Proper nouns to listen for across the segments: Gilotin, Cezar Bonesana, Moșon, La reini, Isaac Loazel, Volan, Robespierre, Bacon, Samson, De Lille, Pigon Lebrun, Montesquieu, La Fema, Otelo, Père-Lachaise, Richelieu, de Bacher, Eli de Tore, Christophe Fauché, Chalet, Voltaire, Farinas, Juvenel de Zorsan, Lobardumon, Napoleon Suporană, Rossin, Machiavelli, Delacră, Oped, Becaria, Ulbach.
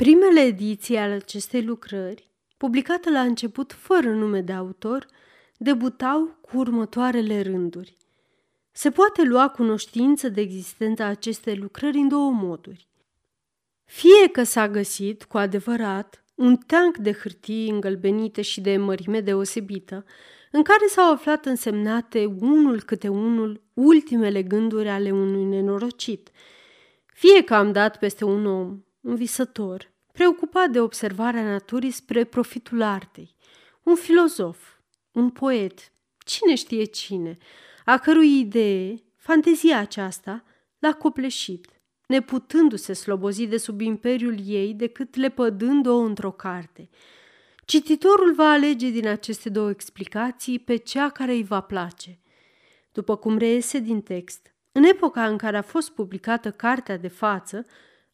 Primele ediții ale acestei lucrări, publicate la început fără nume de autor, debutau cu următoarele rânduri. Se poate lua cunoștință de existența acestei lucrări în două moduri. Fie că s-a găsit, cu adevărat, un teanc de hârtii îngălbenite și de mărime deosebită, în care s-au aflat însemnate unul câte unul ultimele gânduri ale unui nenorocit, fie că am dat peste un om, un visător, preocupat de observarea naturii spre profitul artei, un filozof, un poet, cine știe cine, a cărui idee, fantezia aceasta, l-a copleșit, neputându-se slobozi de sub imperiul ei decât lepădând-o într-o carte. Cititorul va alege din aceste două explicații pe cea care îi va place. După cum reiese din text, în epoca în care a fost publicată cartea de față,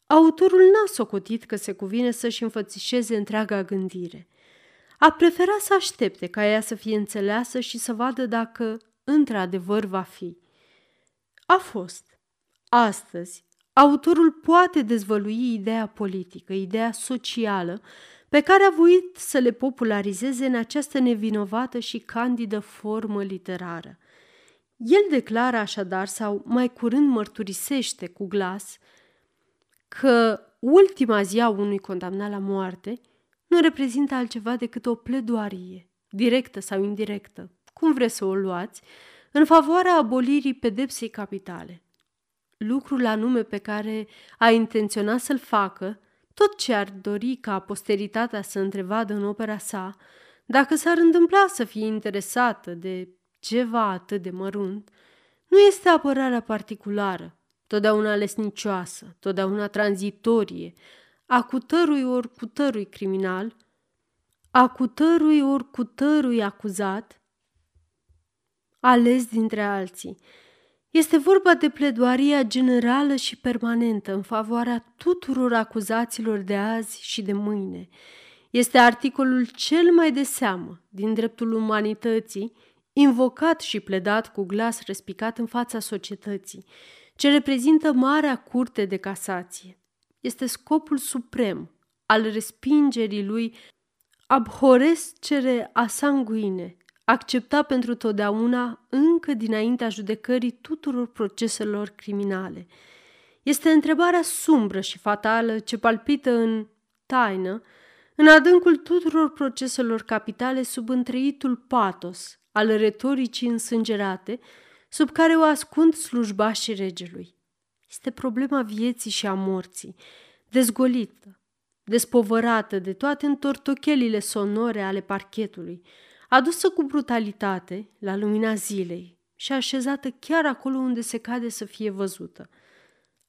autorul n-a socotit că se cuvine să-și înfățișeze întreaga gândire. A preferat să aștepte ca ea să fie înțeleasă și să vadă dacă într-adevăr va fi. A fost. Astăzi, autorul poate dezvălui ideea politică, ideea socială, pe care a voit să le popularizeze în această nevinovată și candidă formă literară. El declară așadar, sau mai curând mărturisește cu glas, că ultima zi a unui condamnat la moarte nu reprezintă altceva decât o pledoarie, directă sau indirectă, cum vreți să o luați, în favoarea abolirii pedepsei capitale. Lucrul anume pe care a intenționat să-l facă, tot ce ar dori ca posteritatea să întrevadă în opera sa, dacă s-ar întâmpla să fie interesată de ceva atât de mărunt, nu este apărarea particulară, totdeauna lesnicioasă, totdeauna tranzitorie, a cutărui ori cutărui criminal, a cutărui ori cutărui acuzat, ales dintre alții. Este vorba de pledoaria generală și permanentă în favoarea tuturor acuzaților de azi și de mâine. Este articolul cel mai de seamă din dreptul umanității, invocat și pledat cu glas răspicat în fața societății, ce reprezintă Marea Curte de Casație. Este scopul suprem al respingerii lui abhorescere a sanguine, accepta pentru totdeauna încă dinaintea judecării tuturor proceselor criminale. Este întrebarea sumbră și fatală ce palpită în taină, în adâncul tuturor proceselor capitale sub întreitul patos al retoricii însângerate, sub care o ascund slujbașii regelui. Este problema vieții și a morții, dezgolită, despovărată de toate întortochelile sonore ale parchetului, adusă cu brutalitate la lumina zilei și așezată chiar acolo unde se cade să fie văzută.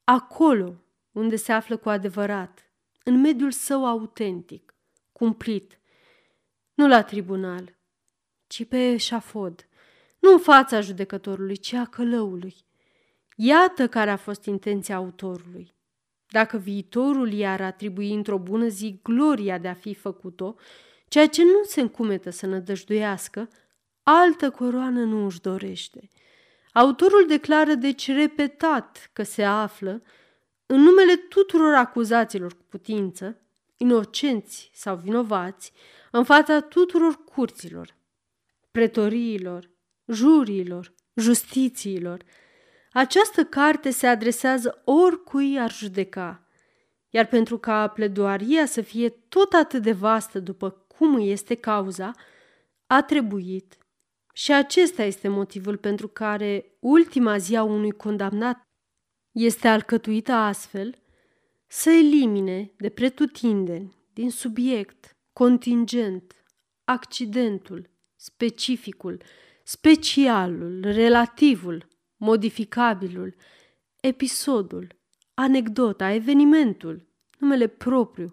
Acolo unde se află cu adevărat, în mediul său autentic, cumplit, nu la tribunal, ci pe eșafod, nu în fața judecătorului, ci a călăului. Iată care a fost intenția autorului. Dacă viitorul i-ar atribui într-o bună zi gloria de a fi făcut-o, ceea ce nu se încumetă să nădăjduiască, altă coroană nu își dorește. Autorul declară deci repetat că se află, în numele tuturor acuzaților cu putință, inocenți sau vinovați, în fața tuturor curților, pretoriilor, juriilor, justițiilor. Această carte se adresează oricui ar judeca, iar pentru ca pledoaria să fie tot atât de vastă după cum îi este cauza, a trebuit. Și acesta este motivul pentru care ultima zi a unui condamnat este alcătuită astfel să elimine de pretutindeni, din subiect, contingent, accidentul, specificul, specialul, relativul, modificabilul, episodul, anecdota, evenimentul, numele propriu,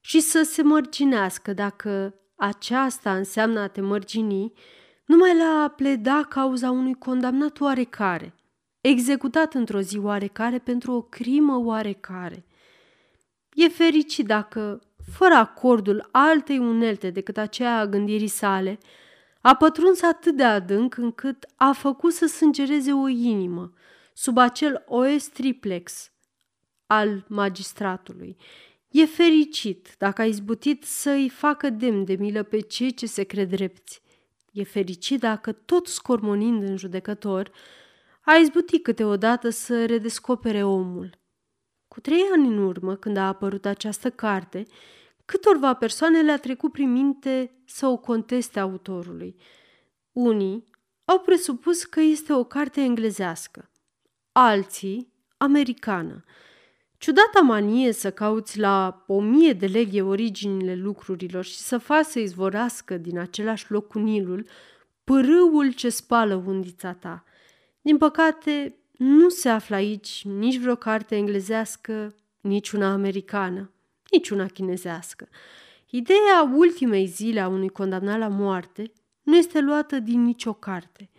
și să se mărginească, dacă aceasta înseamnă a te mărgini, numai la a pleda cauza unui condamnat oarecare, executat într-o zi oarecare pentru o crimă oarecare. E fericit dacă, fără acordul altei unelte decât aceea a gândirii sale, a pătruns atât de adânc încât a făcut să sângereze o inimă sub acel oes triplex al magistratului, E fericit dacă a izbutit să-i facă demn de milă pe cei ce se cred drepți. E fericit dacă, tot scormonind în judecător, a izbutit câteodată să redescopere omul. Cu 3 ani în urmă, când a apărut această carte, câtorva persoane le-a trecut prin minte să o conteste autorului. Unii au presupus că este o carte englezească, alții americană. Ciudata manie să cauți la 1000 de leghe originile lucrurilor și să faci să izvorască din același loc cu Nilul pârâul ce spală undița ta. Din păcate, nu se află aici nici vreo carte englezească, nici una americană, nici una chinezească. Ideea ultimei zile a unui condamnat la moarte nu este luată din nicio carte.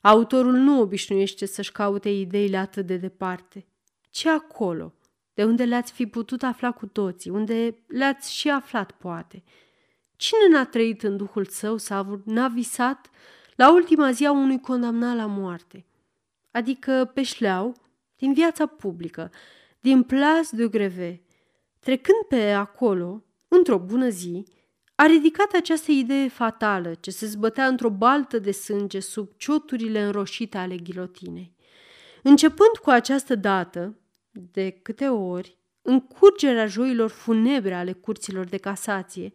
Autorul nu obișnuiește să-și caute ideile atât de departe, ci acolo, de unde le-ați fi putut afla cu toții, unde le-ați și aflat, poate. Cine n-a trăit în duhul său sau n-a visat la ultima zi a unui condamnat la moarte? Adică pe șleau, din viața publică, din Place de Greve. Trecând pe acolo, într-o bună zi, a ridicat această idee fatală ce se zbătea într-o baltă de sânge sub cioturile înroșite ale ghilotinei. Începând cu această dată, de câte ori, în curgerea joilor funebre ale curților de casație,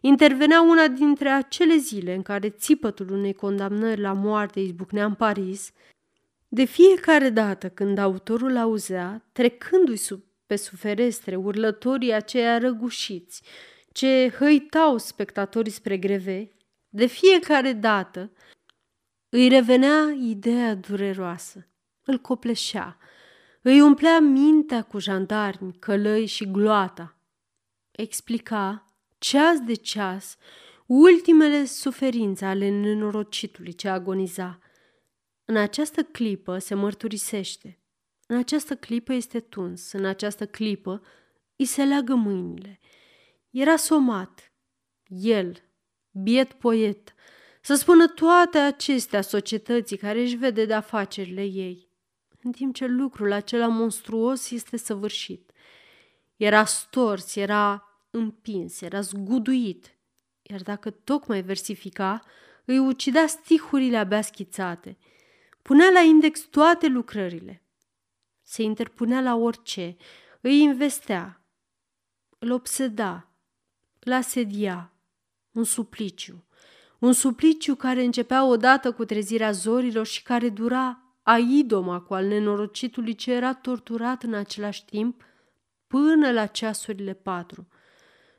intervenea una dintre acele zile în care țipătul unei condamnări la moarte izbucnea în Paris, de fiecare dată când autorul auzea, trecându-i pe sub ferestre, urlătorii aceia răgușiți, ce hăitau spectatorii spre greve, de fiecare dată îi revenea ideea dureroasă, îl copleșea, îi umplea mintea cu jandarmi, călăi și gloata. Explica, ceas de ceas, ultimele suferințe ale nenorocitului ce agoniza. În această clipă se mărturisește, în această clipă este tuns, în această clipă îi se leagă mâinile. Era somat, el, biet poet, să spună toate acestea societății care își vede de afacerile ei, în timp ce lucrul acela monstruos este săvârșit. Era stors, era împins, era zguduit, iar dacă tocmai versifica, îi ucidea stihurile abia schițate. Punea la index toate lucrările, se interpunea la orice, îi investea, îl obseda, îl asedia, un supliciu care începea odată cu trezirea zorilor și care dura aidoma cu al nenorocitului ce era torturat în același timp până la 4:00.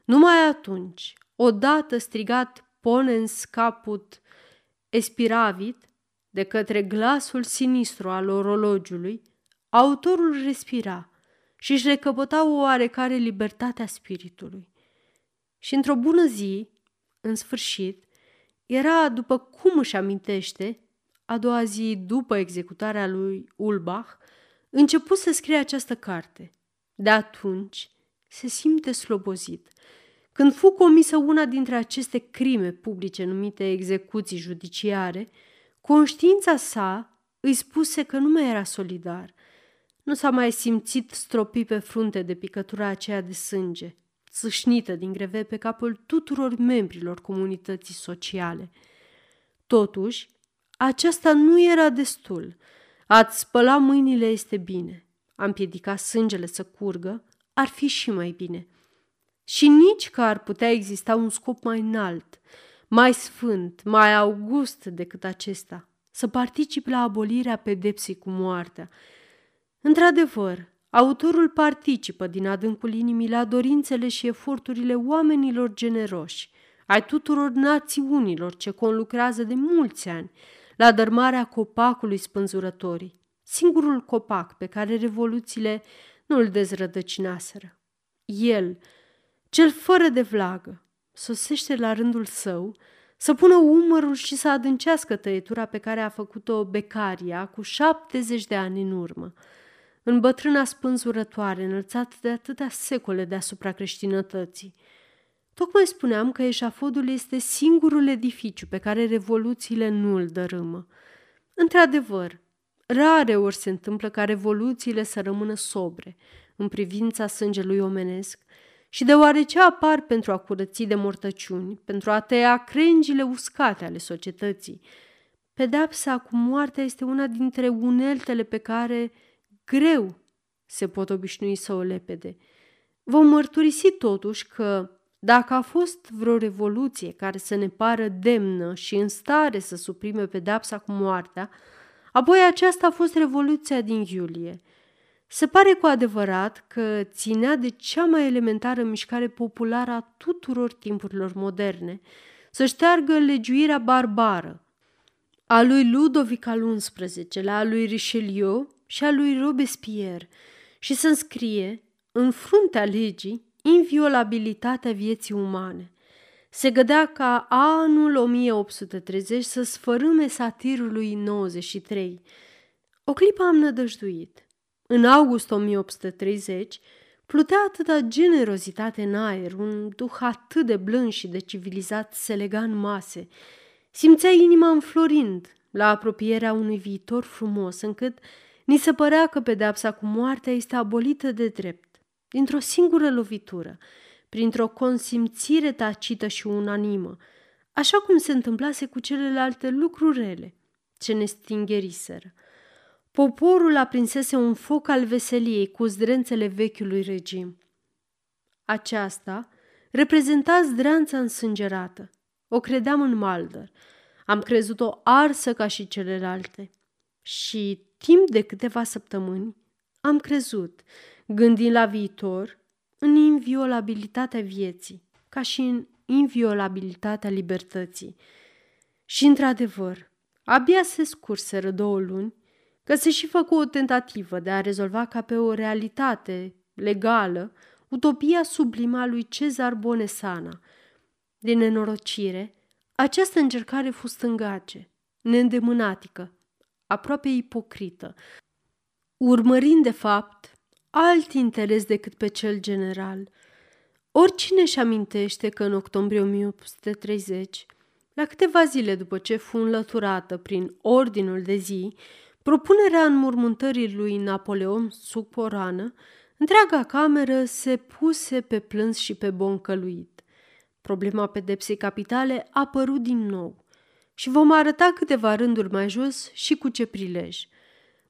Numai atunci, odată strigat ponens caput espiravit, de către glasul sinistru al orologiului, autorul respira și își recăpăta o oarecare libertate a spiritului. Și într-o bună zi, în sfârșit, era, după cum își amintește, a doua zi după executarea lui Ulbach, început să scrie această carte. De atunci se simte slobozit. Când fu comisă una dintre aceste crime publice numite execuții judiciare, conștiința sa îi spuse că nu mai era solidar. Nu s-a mai simțit stropi pe frunte de picătura aceea de sânge, țâșnită din greve pe capul tuturor membrilor comunității sociale. Totuși, aceasta nu era destul. A-ți spăla mâinile este bine. A împiedica sângele să curgă ar fi și mai bine. Și nici că ar putea exista un scop mai înalt, mai sfânt, mai august decât acesta, să participe la abolirea pedepsei cu moartea. Într-adevăr, autorul participă din adâncul inimii la dorințele și eforturile oamenilor generoși, ai tuturor națiunilor ce conlucrează de mulți ani la dărmarea copacului spânzurătorii, singurul copac pe care revoluțiile nu îl dezrădăcinaseră. El, cel fără de vlagă, sosește la rândul său să pună umărul și să adâncească tăietura pe care a făcut-o Becaria cu 70 de ani în urmă, în bătrâna spânzurătoare înălțată de atâtea secole deasupra creștinătății. Tocmai spuneam că eșafodul este singurul edificiu pe care revoluțiile nu îl dărâmă. Într-adevăr, rare ori se întâmplă ca revoluțiile să rămână sobre în privința sângelui omenesc, și deoarece apar pentru a curăți de mortăciuni, pentru a tăia crengile uscate ale societății. Pedepsa cu moartea este una dintre uneltele pe care greu se pot obișnui să o lepede. Vom mărturisi totuși că, dacă a fost vreo revoluție care să ne pară demnă și în stare să suprime pedepsa cu moartea, apoi aceasta a fost revoluția din iulie. Se pare cu adevărat că ținea de cea mai elementară mișcare populară a tuturor timpurilor moderne, să șteargă legiuirea barbară a lui Ludovic al XI-lea, a lui Richelieu și a lui Robespierre, și să înscrie în fruntea legii inviolabilitatea vieții umane. Se gândea ca anul 1830 să sfărâme satirului 93. O clipă am nădăjduit. În august 1830 plutea atâta generozitate în aer, un duh atât de blând și de civilizat se lega în mase. Simțea inima înflorind la apropierea unui viitor frumos, încât ni se părea că pedepsa cu moartea este abolită de drept, dintr-o singură lovitură, printr-o consimțire tacită și unanimă, așa cum se întâmplase cu celelalte lucruri rele ce ne stingeriseră. Poporul aprinsese un foc al veseliei cu zdrențele vechiului regim. Aceasta reprezenta zdreanța însângerată. O credeam în maldăr. Am crezut-o arsă ca și celelalte. Și timp de câteva săptămâni am crezut, gândind la viitor, în inviolabilitatea vieții, ca și în inviolabilitatea libertății. Și, într-adevăr, abia se scurseră 2 luni, că se și făcu o tentativă de a rezolva ca pe o realitate legală utopia sublimă a lui Cezar Bonesana. Din nenorocire, această încercare fu stângace, neîndemânatică, aproape ipocrită, urmărind, de fapt, alt interes decât pe cel general. Oricine își amintește că în octombrie 1830, la câteva zile după ce fu înlăturată prin ordinul de zi propunerea înmormântării lui Napoleon Suporană, întreaga cameră se puse pe plâns și pe boncăluit. Problema pedepsei capitale a apărut din nou și vom arăta câteva rânduri mai jos și cu ce prilej.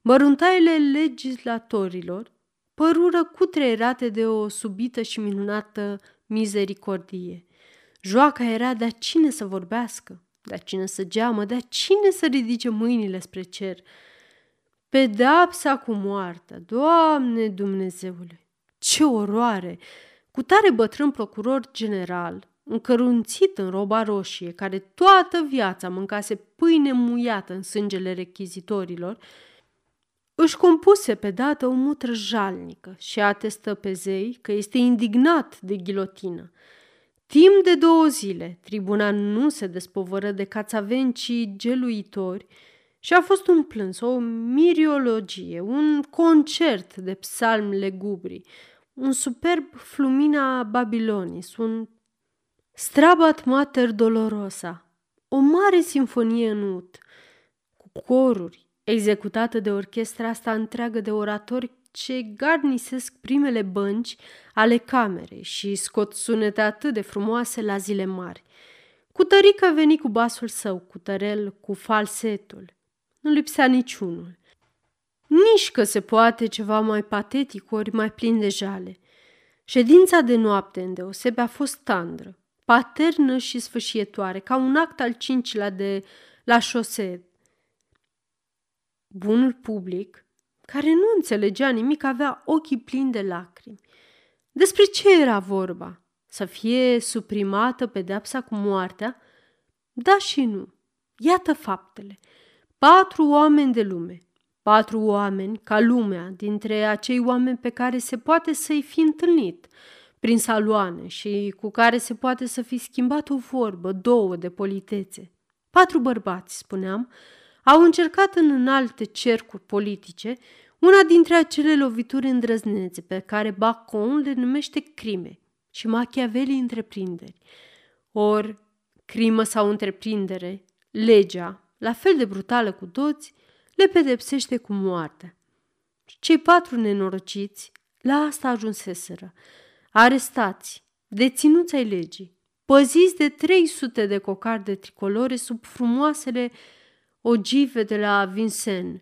Măruntaile legislatorilor părură cutreierate de o subită și minunată mizericordie. Joaca era de-a cine să vorbească, de-a cine să geamă, de-a cine să ridice mâinile spre cer. Pedapsa cu moartea, Doamne Dumnezeule, ce oroare! Cutare bătrân procuror general, încărunțit în roba roșie, care toată viața mâncase pâine muiată în sângele rechizitorilor, își compuse pe dată o mutră jalnică și atestă pe zei că este indignat de ghilotină. Timp de 2 zile, tribuna nu se despovără de cațavencii geluitori și a fost un plâns, o miriologie, un concert de psalmi legubri, un superb Flumina Babilonis, un Strabat Mater Dolorosa, o mare simfonie în ut, cu coruri, executată de orchestra asta întreagă de oratori ce garnisesc primele bănci ale camerei și scot sunete atât de frumoase la zile mari. Cutărică veni cu basul său, cutărel cu falsetul. Nu lipsea niciunul. Nici că se poate ceva mai patetic ori mai plin de jale. Ședința de noapte îndeosebe a fost tandră, paternă și sfâșietoare, ca un act al 5-lea de la șosea. Bunul public, care nu înțelegea nimic, avea ochii plini de lacrimi. Despre ce era vorba? Să fie suprimată pedepsa cu moartea? Da și nu. Iată faptele. 4 oameni de lume. 4 oameni ca lumea, dintre acei oameni pe care se poate să-i fi întâlnit prin saloane și cu care se poate să fi schimbat o vorbă, 2 de politețe. 4 bărbați, spuneam, au încercat în alte cercuri politice una dintre acele lovituri îndrăznețe pe care Bacon le numește crime și Machiavelli întreprinderi. Ori, crimă sau întreprindere, legea, la fel de brutală cu toți, le pedepsește cu moartea. Cei 4 nenorociți la asta ajunseseră. arestați, deținuți ai legii, păziți de 300 de cocari de tricolore sub frumoasele ogive de la Vincennes.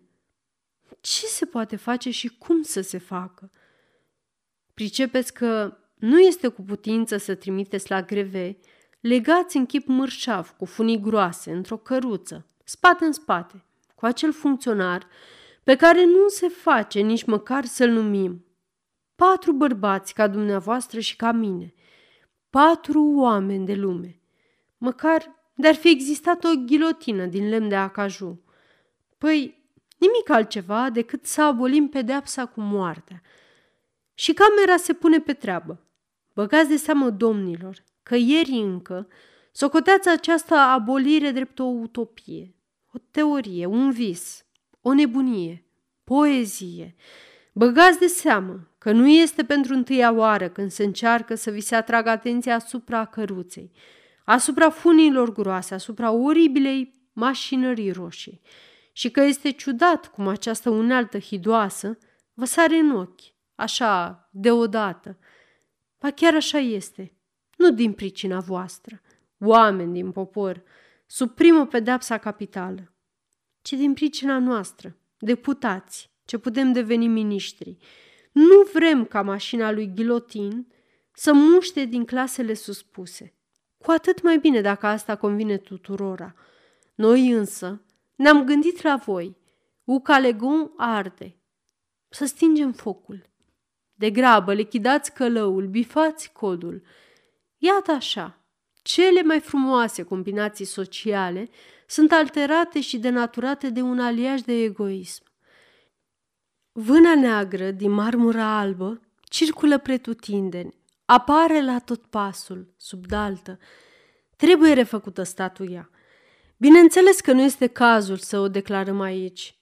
Ce se poate face și cum să se facă? Pricepeți că nu este cu putință să trimiteți la greve legați în chip mărșav, cu funii groase, într-o căruță, spate în spate, cu acel funcționar pe care nu se face nici măcar să-l numim. 4 bărbați ca dumneavoastră și ca mine, 4 oameni de lume, măcar de-ar fi existat o ghilotină din lemn de acaju. Păi, nimic altceva decât să abolim pedeapsa cu moartea. Și camera se pune pe treabă. Băgați de seamă, domnilor, că ieri încă socoteați această abolire drept o utopie, o teorie, un vis, o nebunie, poezie. Băgați de seamă că nu este pentru întâia oară când se încearcă să vi se atragă atenția asupra căruței, asupra funilor groase, asupra oribilei mașinării roșii și că este ciudat cum această unealtă hidoasă vă sare în ochi, așa, deodată. Ba chiar așa este, nu din pricina voastră, oameni din popor, sub primă pedeapsa capitală, ci din pricina noastră, deputați, ce putem deveni miniștri. Nu vrem ca mașina lui Gilotin să muște din clasele suspuse. Cu atât mai bine dacă asta convine tuturora. Noi însă ne-am gândit la voi. Ucalegon arde. Să stingem focul. De grabă, lichidați călăul, bifați codul. Iată așa. Cele mai frumoase combinații sociale sunt alterate și denaturate de un aliaj de egoism. Vâna neagră din marmura albă circulă pretutindeni, apare la tot pasul, subdaltă. Trebuie refăcută statuia. Bineînțeles că nu este cazul să o declarăm aici.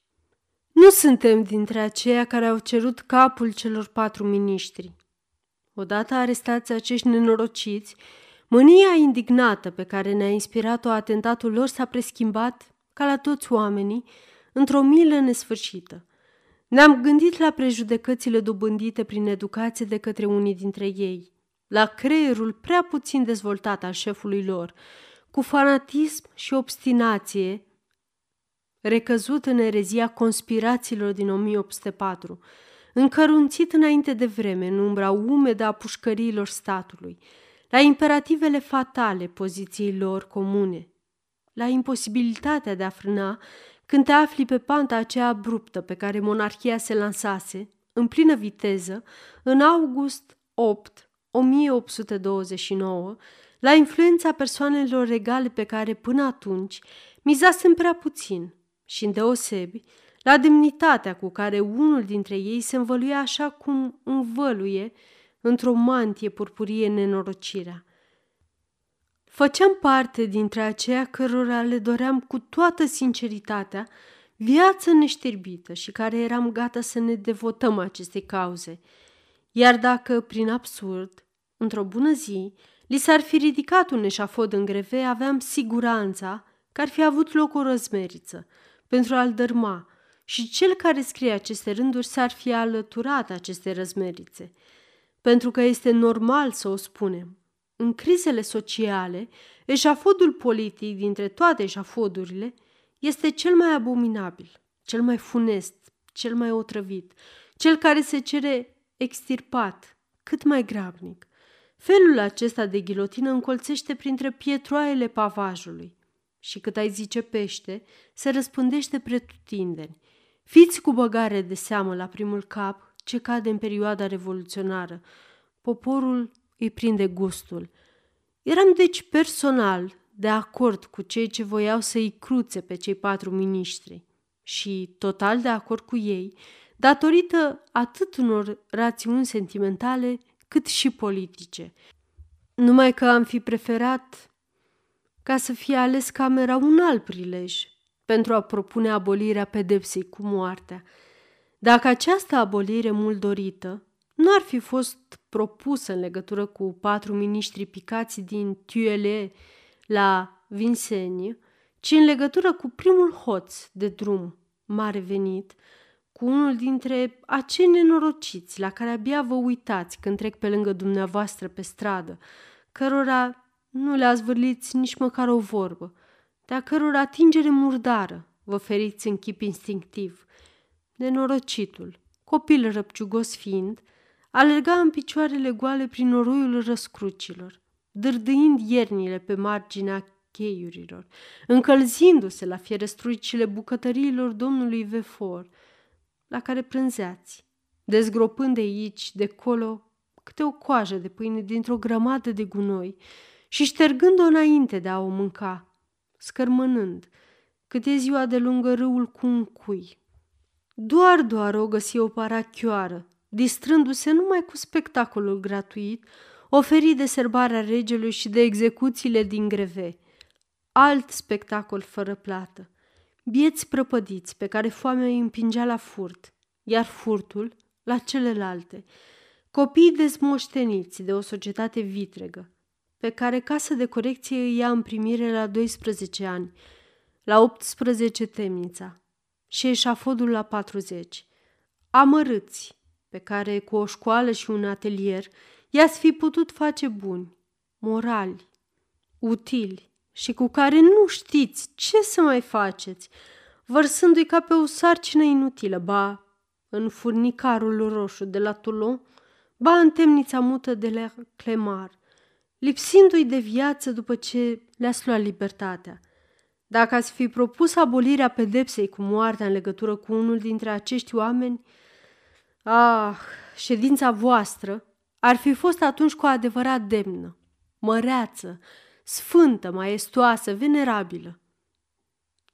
Nu suntem dintre aceia care au cerut capul celor 4 miniștri. Odată arestați acești nenorociți, mânia indignată pe care ne-a inspirat-o atentatul lor s-a preschimbat, ca la toți oamenii, într-o milă nesfârșită. Ne-am gândit la prejudecățile dobândite prin educație de către unii dintre ei, la creierul prea puțin dezvoltat al șefului lor, cu fanatism și obstinație, recăzut în erezia conspirațiilor din 1804, încărunțit înainte de vreme în umbra umedă a pușcăriilor statului, la imperativele fatale poziției lor comune, la imposibilitatea de a frâna când te afli pe panta aceea abruptă pe care monarhia se lansase, în plină viteză, în august 8, 1829, la influența persoanelor regale pe care până atunci mizasem prea puțin și, îndeosebi, la demnitatea cu care unul dintre ei se învăluia așa cum învăluie într-o mantie purpurie nenorocirea. Făceam parte dintre aceia cărora le doream cu toată sinceritatea viață neștirbită și care eram gata să ne devotăm acestei cauze. Iar dacă, prin absurd, într-o bună zi, li s-ar fi ridicat un eșafod în greve, aveam siguranța că ar fi avut loc o răzmeriță pentru a-l dărma și cel care scrie aceste rânduri s-ar fi alăturat aceste răzmerițe. Pentru că este normal să o spunem. În crizele sociale, eșafodul politic dintre toate eșafodurile este cel mai abominabil, cel mai funest, cel mai otrăvit, cel care se cere extirpat, cât mai grabnic. Felul acesta de ghilotină încolțește printre pietroaiele pavajului și, cât ai zice pește, se răspândește pretutindeni. Fiți cu băgare de seamă la primul cap ce cade în perioada revoluționară. Poporul îi prinde gustul. Eram deci personal de acord cu cei ce voiau să-i cruțe pe cei 4 miniștri și total de acord cu ei, datorită atât unor rațiuni sentimentale cât și politice. Numai că am fi preferat ca să fie ales camera un alt prilej pentru a propune abolirea pedepsei cu moartea. Dacă această abolire mult dorită nu ar fi fost propusă în legătură cu 4 miniștri picați din Chalet la Vincennes, ci în legătură cu primul hoț de drum mare venit, cu unul dintre acei nenorociți la care abia vă uitați când trec pe lângă dumneavoastră pe stradă, cărora nu le azvârliți nici măcar o vorbă, de-a căror atingere murdară vă feriți în chip instinctiv. Nenorocitul, copil răpciugos fiind, alerga în picioarele goale prin noroiul răscrucilor, dârdâind iernile pe marginea cheiurilor, încălzindu-se la fierestruicile bucătăriilor domnului Vefor, la care prânzeați, dezgropând de aici, de colo, câte o coajă de pâine dintr-o grămadă de gunoi și ștergând-o înainte de a o mânca, scărmănând, cât e ziua de lungă râul cu un cui. Doar o găsi o parachioară, distrându-se numai cu spectacolul gratuit, oferit de serbarea regelui și de execuțiile din greve. Alt spectacol fără plată. Bieți prăpădiți pe care foamea îi împingea la furt, iar furtul la celelalte. Copii dezmoșteniți de o societate vitregă, pe care Casa de Corecție îi ia în primire la 12 ani, la 18 temnița și eșafodul la 40. Amărâți, pe care cu o școală și un atelier i-ați fi putut face buni, morali, utili și cu care nu știți ce să mai faceți, vărsându-i ca pe o sarcină inutilă, ba în furnicarul roșu de la Toulon, ba în temnița mută de la Clemar, lipsindu-i de viață după ce le-ați luat libertatea. Dacă ați fi propus abolirea pedepsei cu moartea în legătură cu unul dintre acești oameni, ședința voastră ar fi fost atunci cu adevărat demnă, măreață, sfântă, maestoasă, venerabilă.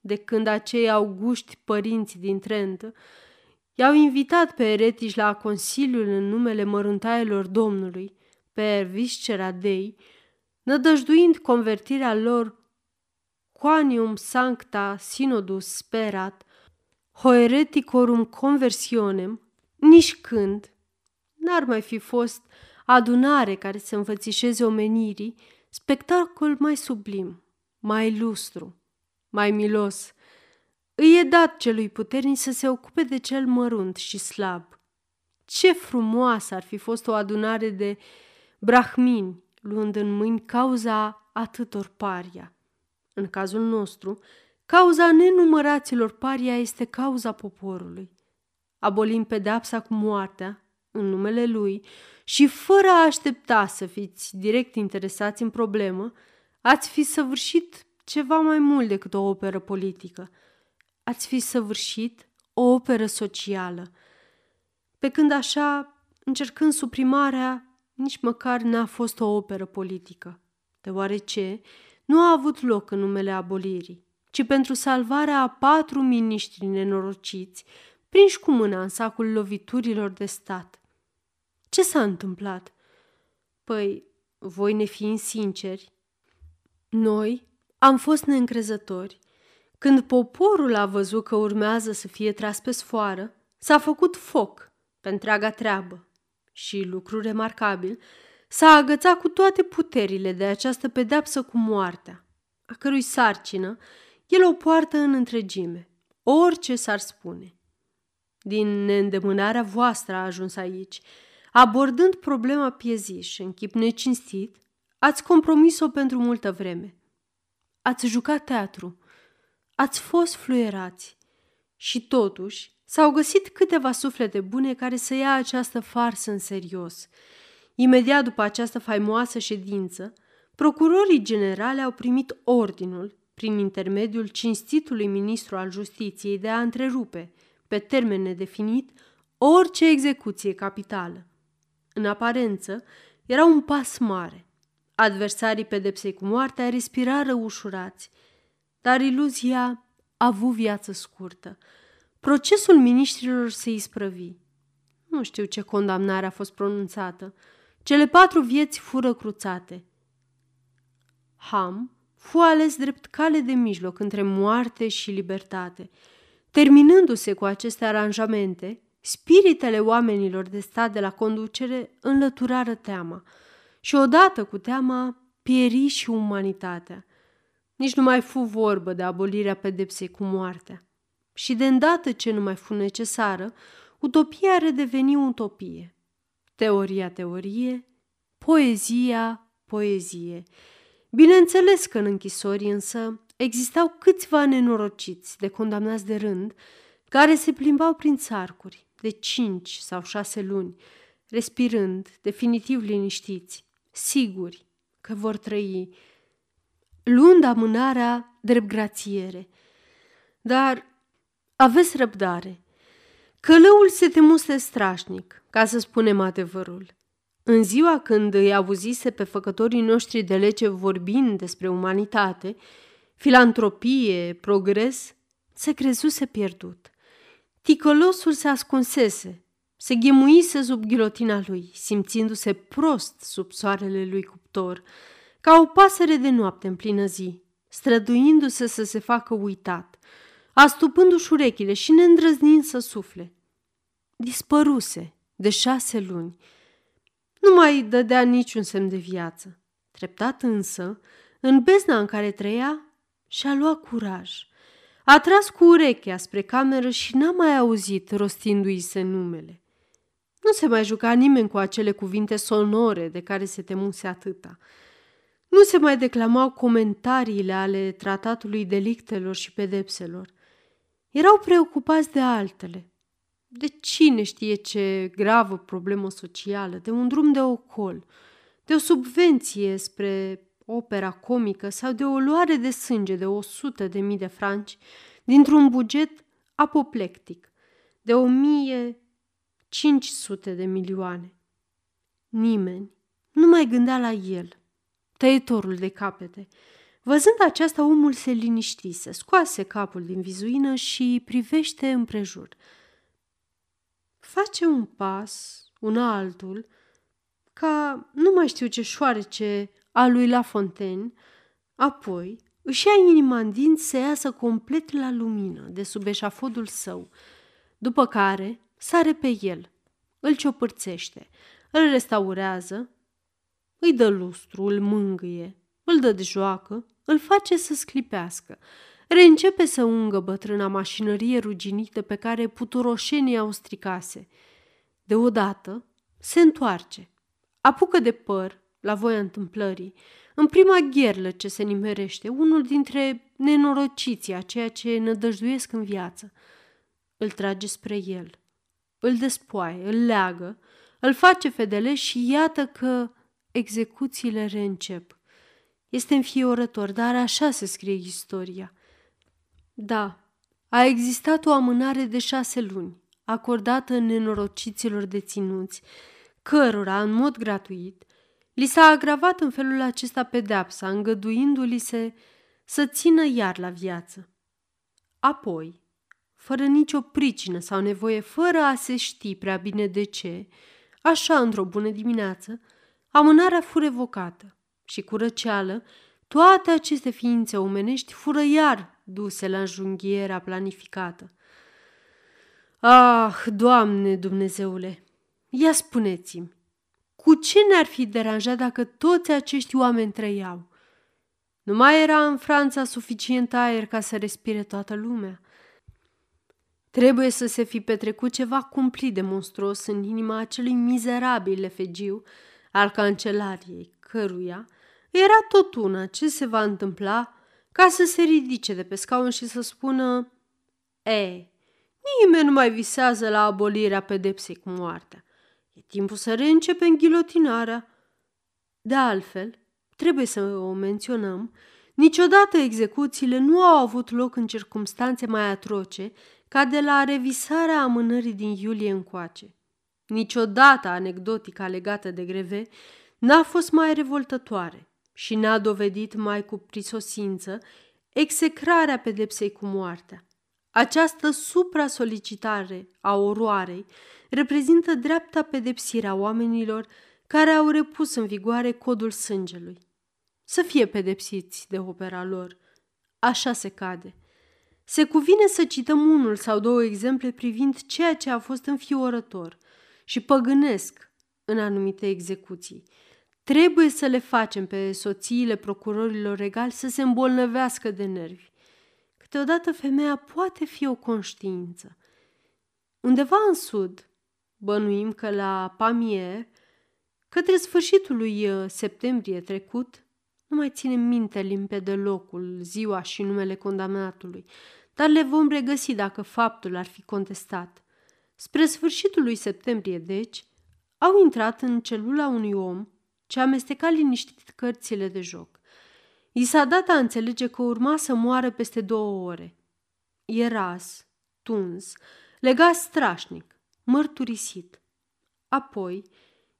De când acei auguști părinți din Trent i-au invitat pe eretici la consiliul în numele măruntaielor Domnului, pe viscera Dei, nădăjduind convertirea lor Quanium sancta sinodus sperat, hoereticorum conversionem, nici când n-ar mai fi fost adunare care să înfățișeze omenirii spectacol mai sublim, mai lustru, mai milos. Îi e dat celui puternic să se ocupe de cel mărunt și slab. Ce frumoasă ar fi fost o adunare de brahmini, luând în mâini cauza atâtor paria. În cazul nostru, cauza nenumăraților paria este cauza poporului. Abolim pedeapsa cu moartea în numele lui și, fără a aștepta să fiți direct interesați în problemă, ați fi săvârșit ceva mai mult decât o operă politică. Ați fi săvârșit o operă socială. Pe când așa, încercând suprimarea, nici măcar n-a fost o operă politică, deoarece nu a avut loc în numele abolirii, ci pentru salvarea a 4 miniștri nenorociți, prinși cu mâna în sacul loviturilor de stat. Ce s-a întâmplat? Păi, voi nefiind sinceri, noi am fost neîncrezători. Când poporul a văzut că urmează să fie tras pe sfoară, s-a făcut foc pe întreaga treabă și, lucru remarcabil, s-a agățat cu toate puterile de această pedeapsă cu moartea, a cărui sarcină el o poartă în întregime, orice s-ar spune. Din neîndemânarea voastră a ajuns aici, abordând problema pieziș în chip necinstit, ați compromis-o pentru multă vreme. Ați jucat teatru, ați fost fluierați și totuși s-au găsit câteva suflete bune care să ia această farsă în serios. Imediat după această faimoasă ședință, procurorii generale au primit ordinul, prin intermediul cinstitului ministru al justiției, de a întrerupe, pe termen nedefinit, orice execuție capitală. În aparență, era un pas mare. Adversarii pedepsei cu moartea respirară ușurați, dar iluzia a avut viață scurtă. Procesul miniștrilor se isprăvi. Nu știu ce condamnare a fost pronunțată. Cele 4 vieți fură cruțate. Ham fu ales drept cale de mijloc între moarte și libertate. Terminându-se cu aceste aranjamente, spiritele oamenilor de stat de la conducere înlăturară teama și odată cu teama pieri și umanitatea. Nici nu mai fu vorbă de abolirea pedepsei cu moartea. Și de îndată ce nu mai fu necesară, utopia redeveni utopie. Teoria, teorie, poezia, poezie. Bineînțeles că în închisori însă existau câțiva nenorociți de condamnați de rând care se plimbau prin țarcuri de 5 sau 6 luni, respirând, definitiv liniștiți, siguri că vor trăi, luând amânarea drept grațiere. Dar aveți răbdare. Călăul se temuse strașnic, ca să spunem adevărul. În ziua când îi auzise pe făcătorii noștri de lege vorbind despre umanitate, filantropie, progres, se crezuse pierdut. Ticălosul se ascunsese, se ghemuise sub ghilotina lui, simțindu-se prost sub soarele lui cuptor, ca o pasăre de noapte în plină zi, străduindu-se să se facă uitat, astupându-și urechile și neîndrăznind să sufle. Dispăruse de 6 luni. Nu mai dădea niciun semn de viață. Treptat însă, în bezna în care trăia, și-a luat curaj. A tras cu urechea spre cameră și n-a mai auzit rostindu-i se numele. Nu se mai juca nimeni cu acele cuvinte sonore de care se temuse atâta. Nu se mai declamau comentariile ale tratatului delictelor și pedepselor. Erau preocupați de altele, de cine știe ce gravă problemă socială, de un drum de ocol, de o subvenție spre opera comică sau de o luare de sânge de 100.000 de franci dintr-un buget apoplectic de 1.500 de milioane. Nimeni nu mai gândea la el, tăietorul de capete. Văzând aceasta, omul se liniștise, scoase capul din vizuină și privește împrejur. Face un pas, un altul, ca nu mai știu ce șoarece a lui La Fontaine, apoi își ia inima în dinți să iasă complet la lumină de sub eșafodul său, după care sare pe el, îl ciopârțește, îl restaurează, îi dă lustru, îl mângâie, îl dă de joacă, îl face să sclipească, reîncepe să ungă bătrâna mașinărie ruginită pe care puturoșenii au stricase. Deodată se întoarce, apucă de păr, la voia întâmplării, în prima gherlă ce se nimerește, unul dintre nenorociții aceia ce nădăjduiesc în viață. Îl trage spre el, îl despoaie, îl leagă, îl face fedele și iată că execuțiile reîncep. Este înfiorător, dar așa se scrie istoria. Da, a existat o amânare de 6 luni, acordată nenorociților deținuți, cărora, în mod gratuit, li s-a agravat în felul acesta pedeapsa, îngăduindu-li se să țină iar la viață. Apoi, fără nicio pricină sau nevoie, fără a se ști prea bine de ce, așa, într-o bună dimineață, amânarea fu revocată și cu răceală, toate aceste ființe omenești fură iar duse la înjunghierea planificată. Ah, Doamne Dumnezeule, ia spuneți-mi, cu ce ne-ar fi deranjat dacă toți acești oameni trăiau? Nu mai era în Franța suficient aer ca să respire toată lumea. Trebuie să se fi petrecut ceva cumplit de monstruos în inima acelui mizerabil efegiu al cancelariei, căruia era tot una ce se va întâmpla ca să se ridice de pe scaun și să spună: nimeni nu mai visează la abolirea pedepsei cu moartea. E timpul să reîncepem ghilotinarea. De altfel, trebuie să o menționăm, niciodată execuțiile nu au avut loc în circumstanțe mai atroce ca de la revisarea amânării din iulie încoace. Niciodată anecdotica legată de greve n-a fost mai revoltătoare și n-a dovedit mai cu prisosință execrarea pedepsei cu moartea. Această supra-solicitare a oroarei reprezintă dreapta pedepsire a oamenilor care au repus în vigoare codul sângelui. Să fie pedepsiți de opera lor. Așa se cade. Se cuvine să cităm 1 sau 2 exemple privind ceea ce a fost înfiorător și păgânesc în anumite execuții. Trebuie să le facem pe soțiile procurorilor regali să se îmbolnăvească de nervi. Câteodată femeia poate fi o conștiință. Undeva în sud, bănuim că la Pamier, către sfârșitul lui septembrie trecut, nu mai ținem minte limpede locul, ziua și numele condamnatului, dar le vom regăsi dacă faptul ar fi contestat. Spre sfârșitul lui septembrie, deci, au intrat în celula unui om ce amesteca liniștit cărțile de joc. I s-a dat a înțelege că urma să moară peste 2 ore. Eras, tuns, legat strașnic, mărturisit. Apoi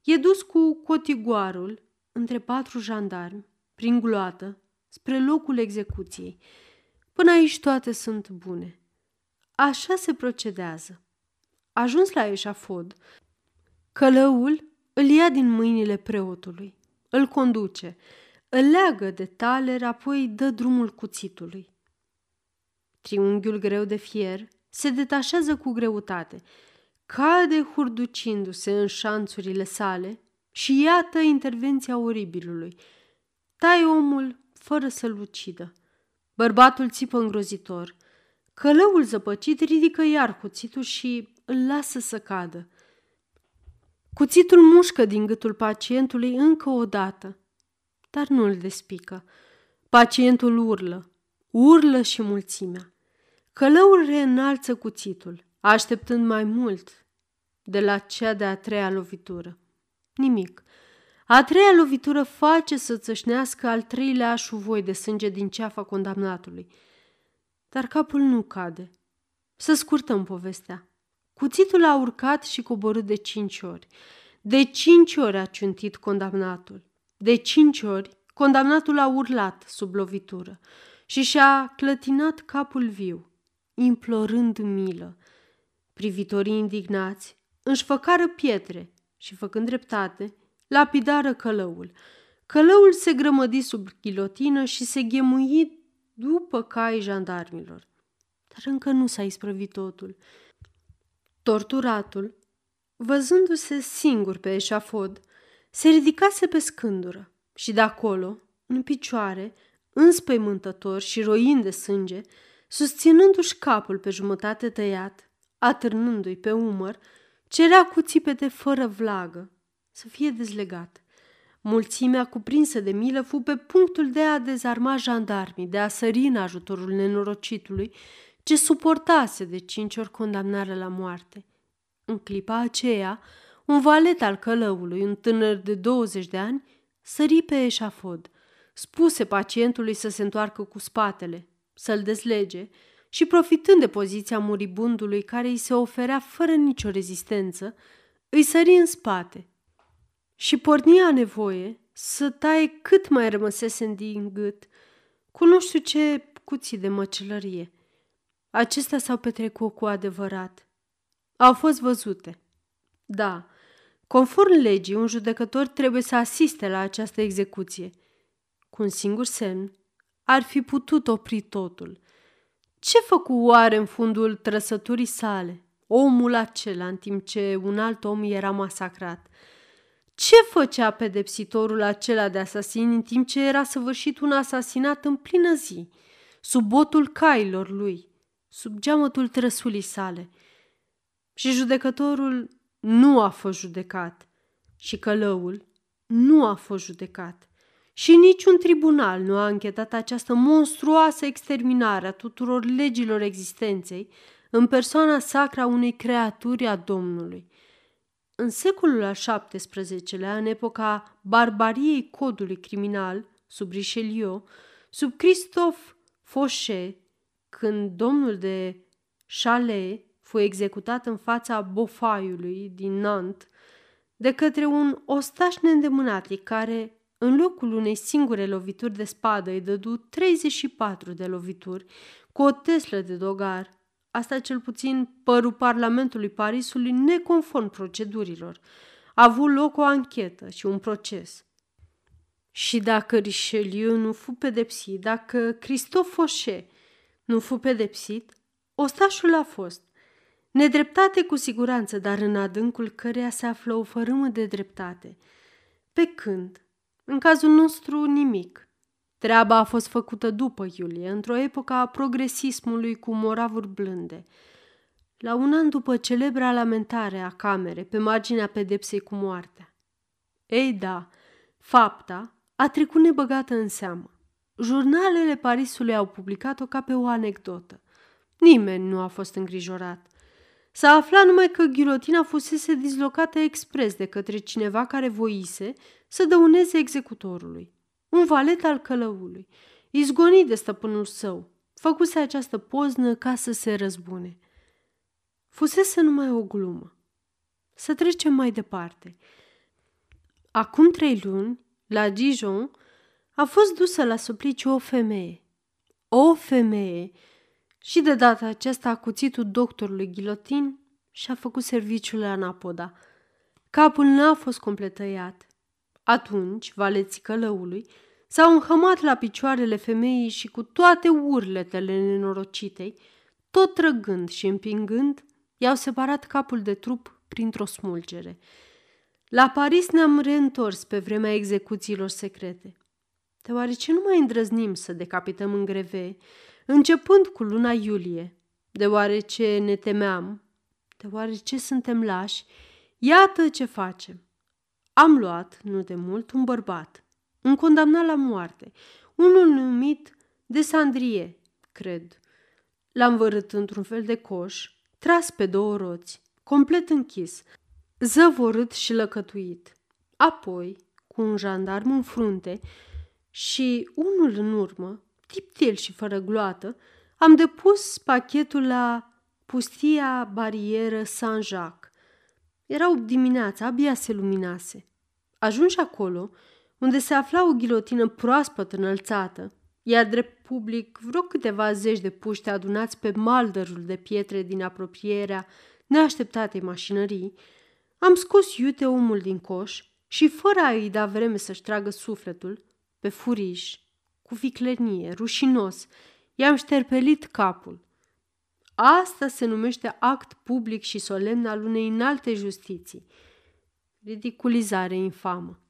e dus cu cotigoarul între 4 jandarmi, prin gloată, spre locul execuției. Până aici toate sunt bune. Așa se procedează. Ajuns la eșafod, călăul îl ia din mâinile preotului, îl conduce, îl leagă de taler, apoi dă drumul cuțitului. Triunghiul greu de fier se detașează cu greutate, cade hurducindu-se în șanțurile sale și iată intervenția oribilului. Tai omul fără să-l ucidă. Bărbatul țipă îngrozitor. Călăul zăpăcit ridică iar cuțitul și îl lasă să cadă. Cuțitul mușcă din gâtul pacientului încă o dată, dar nu îl despică. Pacientul urlă, urlă și mulțimea. Călăul reînalță cuțitul, așteptând mai mult de la cea de-a 3-a lovitură. Nimic. A 3-a lovitură face să țâșnească al 3-lea șuvoi de sânge din ceafa condamnatului. Dar capul nu cade. Să scurtăm povestea. Cuțitul a urcat și coborât de 5 ori. De 5 ori a ciuntit condamnatul. De 5 ori condamnatul a urlat sub lovitură și și-a clătinat capul viu, implorând milă. Privitorii indignați își făcară pietre și, făcând dreptate, lapidară călăul. Călăul se grămădi sub ghilotină și se ghemui după cai jandarmilor. Dar încă nu s-a isprăvit totul. Torturatul, văzându-se singur pe eșafod, se ridicase pe scândură și de acolo, în picioare, înspăimântător și roind de sânge, susținându-și capul pe jumătate tăiat, atârnându-i pe umăr, cerea cu țipete fără vlagă să fie dezlegat. Mulțimea cuprinsă de milă fu pe punctul de a dezarma jandarmii, de a sări în ajutorul nenorocitului, ce suportase de 5 ori condamnare la moarte. În clipa aceea, un valet al călăului, un tânăr de 20 de ani, sări pe eșafod, spuse pacientului să se întoarcă cu spatele, să-l dezlege și, profitând de poziția muribundului care îi se oferea fără nicio rezistență, îi sări în spate și pornia nevoie să taie cât mai rămăsese din gât cu nu știu ce cuții de măcelărie. Acestea s-au petrecut cu adevărat. Au fost văzute. Da, conform legii, un judecător trebuie să asiste la această execuție. Cu un singur semn ar fi putut opri totul. Ce făcu oare în fundul trăsăturii sale omul acela în timp ce un alt om era masacrat? Ce făcea pedepsitorul acela de asasin în timp ce era săvârșit un asasinat în plină zi, sub botul cailor lui, sub geamătul trăsulii sale? Și judecătorul nu a fost judecat și călăul nu a fost judecat și niciun tribunal nu a închetat această monstruoasă exterminare a tuturor legilor existenței în persoana sacră a unei creaturi a Domnului. În secolul al XVII-lea, în epoca barbariei codului criminal, sub Richelieu, sub Christophe Fauché, când domnul de Chalet fu executat în fața bofaiului din Nantes de către un ostaș neîndemânatic care, în locul unei singure lovituri de spadă, îi dădu 34 de lovituri cu o teslă de dogar, asta cel puțin părul Parlamentului Parisului neconform procedurilor. A avut loc o anchetă și un proces. Și dacă Richelieu nu fu pedepsit, dacă Christophe Fauché nu fu pedepsit, ostașul a fost. Nedreptate cu siguranță, dar în adâncul căreia se află o fărâmă de dreptate. Pe când, în cazul nostru, nimic. Treaba a fost făcută după iulie, într-o epocă a progresismului cu moravuri blânde. La un an după celebra lamentare a Camerei, pe marginea pedepsei cu moartea. Ei da, fapta a trecut nebăgată în seamă. Jurnalele Parisului au publicat-o ca pe o anecdotă. Nimeni nu a fost îngrijorat. S-a aflat numai că ghilotina fusese dislocată expres de către cineva care voise să dăuneze executorului. Un valet al călăului, izgonit de stăpânul său, făcuse această poznă ca să se răzbune. Fusese numai o glumă. Să trecem mai departe. Acum 3 luni, la Dijon, a fost dusă la supliciu o femeie. O femeie! Și de data aceasta acuțitul doctorului Gilotin și-a făcut serviciul la Napoda. Capul n-a fost complet tăiat. Atunci, valeții călăului s-au înhămat la picioarele femeii și cu toate urletele nenorocitei, tot trăgând și împingând, i-au separat capul de trup printr-o smulgere. La Paris ne-am reîntors pe vremea execuțiilor secrete. Deoarece nu mai îndrăznim să decapităm în greve, începând cu luna iulie, deoarece ne temeam, deoarece suntem lași, iată ce facem. Am luat, nu de mult, un bărbat, un condamnat la moarte, unul numit de Sandrie, cred. L-am vărât într-un fel de coș, tras pe 2 roți, complet închis, zăvorât și lăcătuit. Apoi, cu un jandarm în frunte și unul în urmă, tiptil și fără gloată, am depus pachetul la pustia barieră Saint-Jacques. Era 8 dimineața, abia se luminase. Ajunși acolo, unde se afla o ghilotină proaspăt înălțată, iar drept public vreo câteva zeci de puște adunați pe maldărul de pietre din apropierea neașteptatei mașinării, am scos iute omul din coș și, fără a-i da vreme să-și tragă sufletul, pe furiș, cu viclenie, rușinos, i-am șterpelit capul. Asta se numește act public și solemn al unei înalte justiții. Ridiculizare infamă.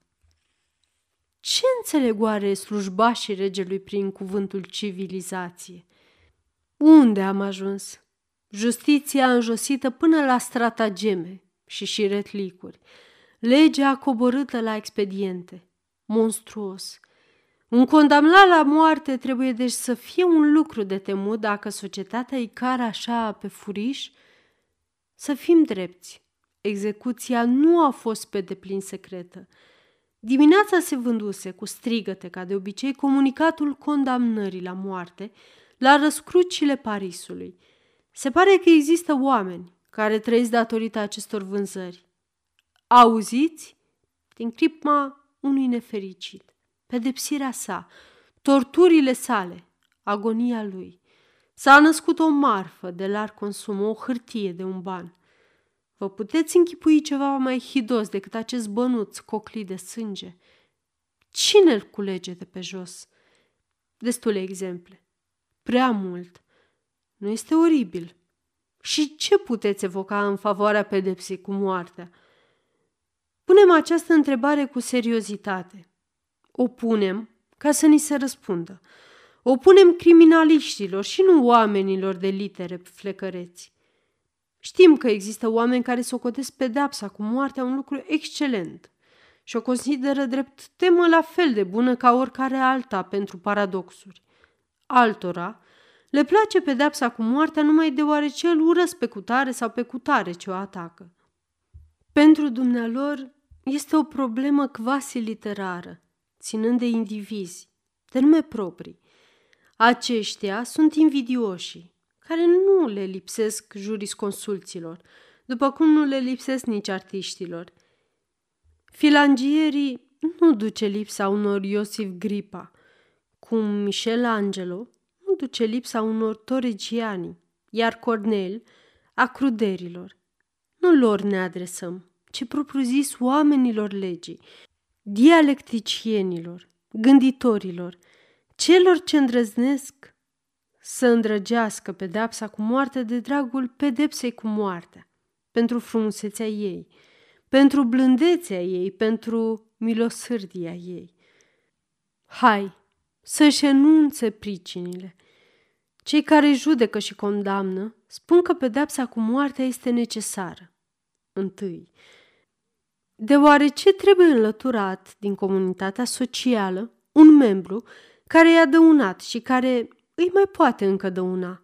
Ce înțeleg oare slujbașii regelui prin cuvântul civilizație? Unde am ajuns? Justiția înjosită până la stratageme și șiretlicuri. Legea coborâtă la expediente. Monstruos. Un condamnat la moarte trebuie deci să fie un lucru de temut dacă societatea îi care așa pe furiș? Să fim drepți. Execuția nu a fost pe deplin secretă. Dimineața se vânduse cu strigăte, ca de obicei, comunicatul condamnării la moarte la răscrucile Parisului. Se pare că există oameni care trăiesc datorită acestor vânzări. Auziți? Din clipa unui nefericit. Pedepsirea sa, torturile sale, agonia lui. S-a născut o marfă de larg consum, o hârtie de un ban. Vă puteți închipui ceva mai hidos decât acest bănuț coclit de sânge? Cine îl culege de pe jos? Destule exemple. Prea mult. Nu este oribil. Și ce puteți evoca în favoarea pedepsei cu moartea? Punem această întrebare cu seriozitate. O punem ca să ni se răspundă. O punem criminaliștilor și nu oamenilor de litere flecăreți. Știm că există oameni care socotesc pedeapsa cu moartea un lucru excelent și o consideră drept temă la fel de bună ca oricare alta pentru paradoxuri. Altora le place pedeapsa cu moartea numai deoarece îl urăsc pe cutare sau pe cutare ce o atacă. Pentru dumnealor este o problemă quasi literară, ținând de indivizi, de nume proprii. Aceștia sunt invidioși, care nu le lipsesc jurisconsulților, după cum nu le lipsesc nici artiștilor. Filangierii nu duce lipsa unor Iosif Gripa, cum Michelangelo nu duce lipsa unor Toregiani, iar Cornel a cruderilor. Nu lor ne adresăm, ci propriu-zis oamenilor legii, dialecticienilor, gânditorilor, celor ce îndrăznesc să îndrăgească pedepsa cu moarte de dragul pedepsei cu moartea, pentru frumusețea ei, pentru blândețea ei, pentru milosârdia ei. Hai, să-și enunțe pricinile. Cei care judecă și condamnă spun că pedeapsa cu moartea este necesară. Întâi, deoarece trebuie înlăturat din comunitatea socială un membru care i-a dăunat și care îi mai poate încă dăuna.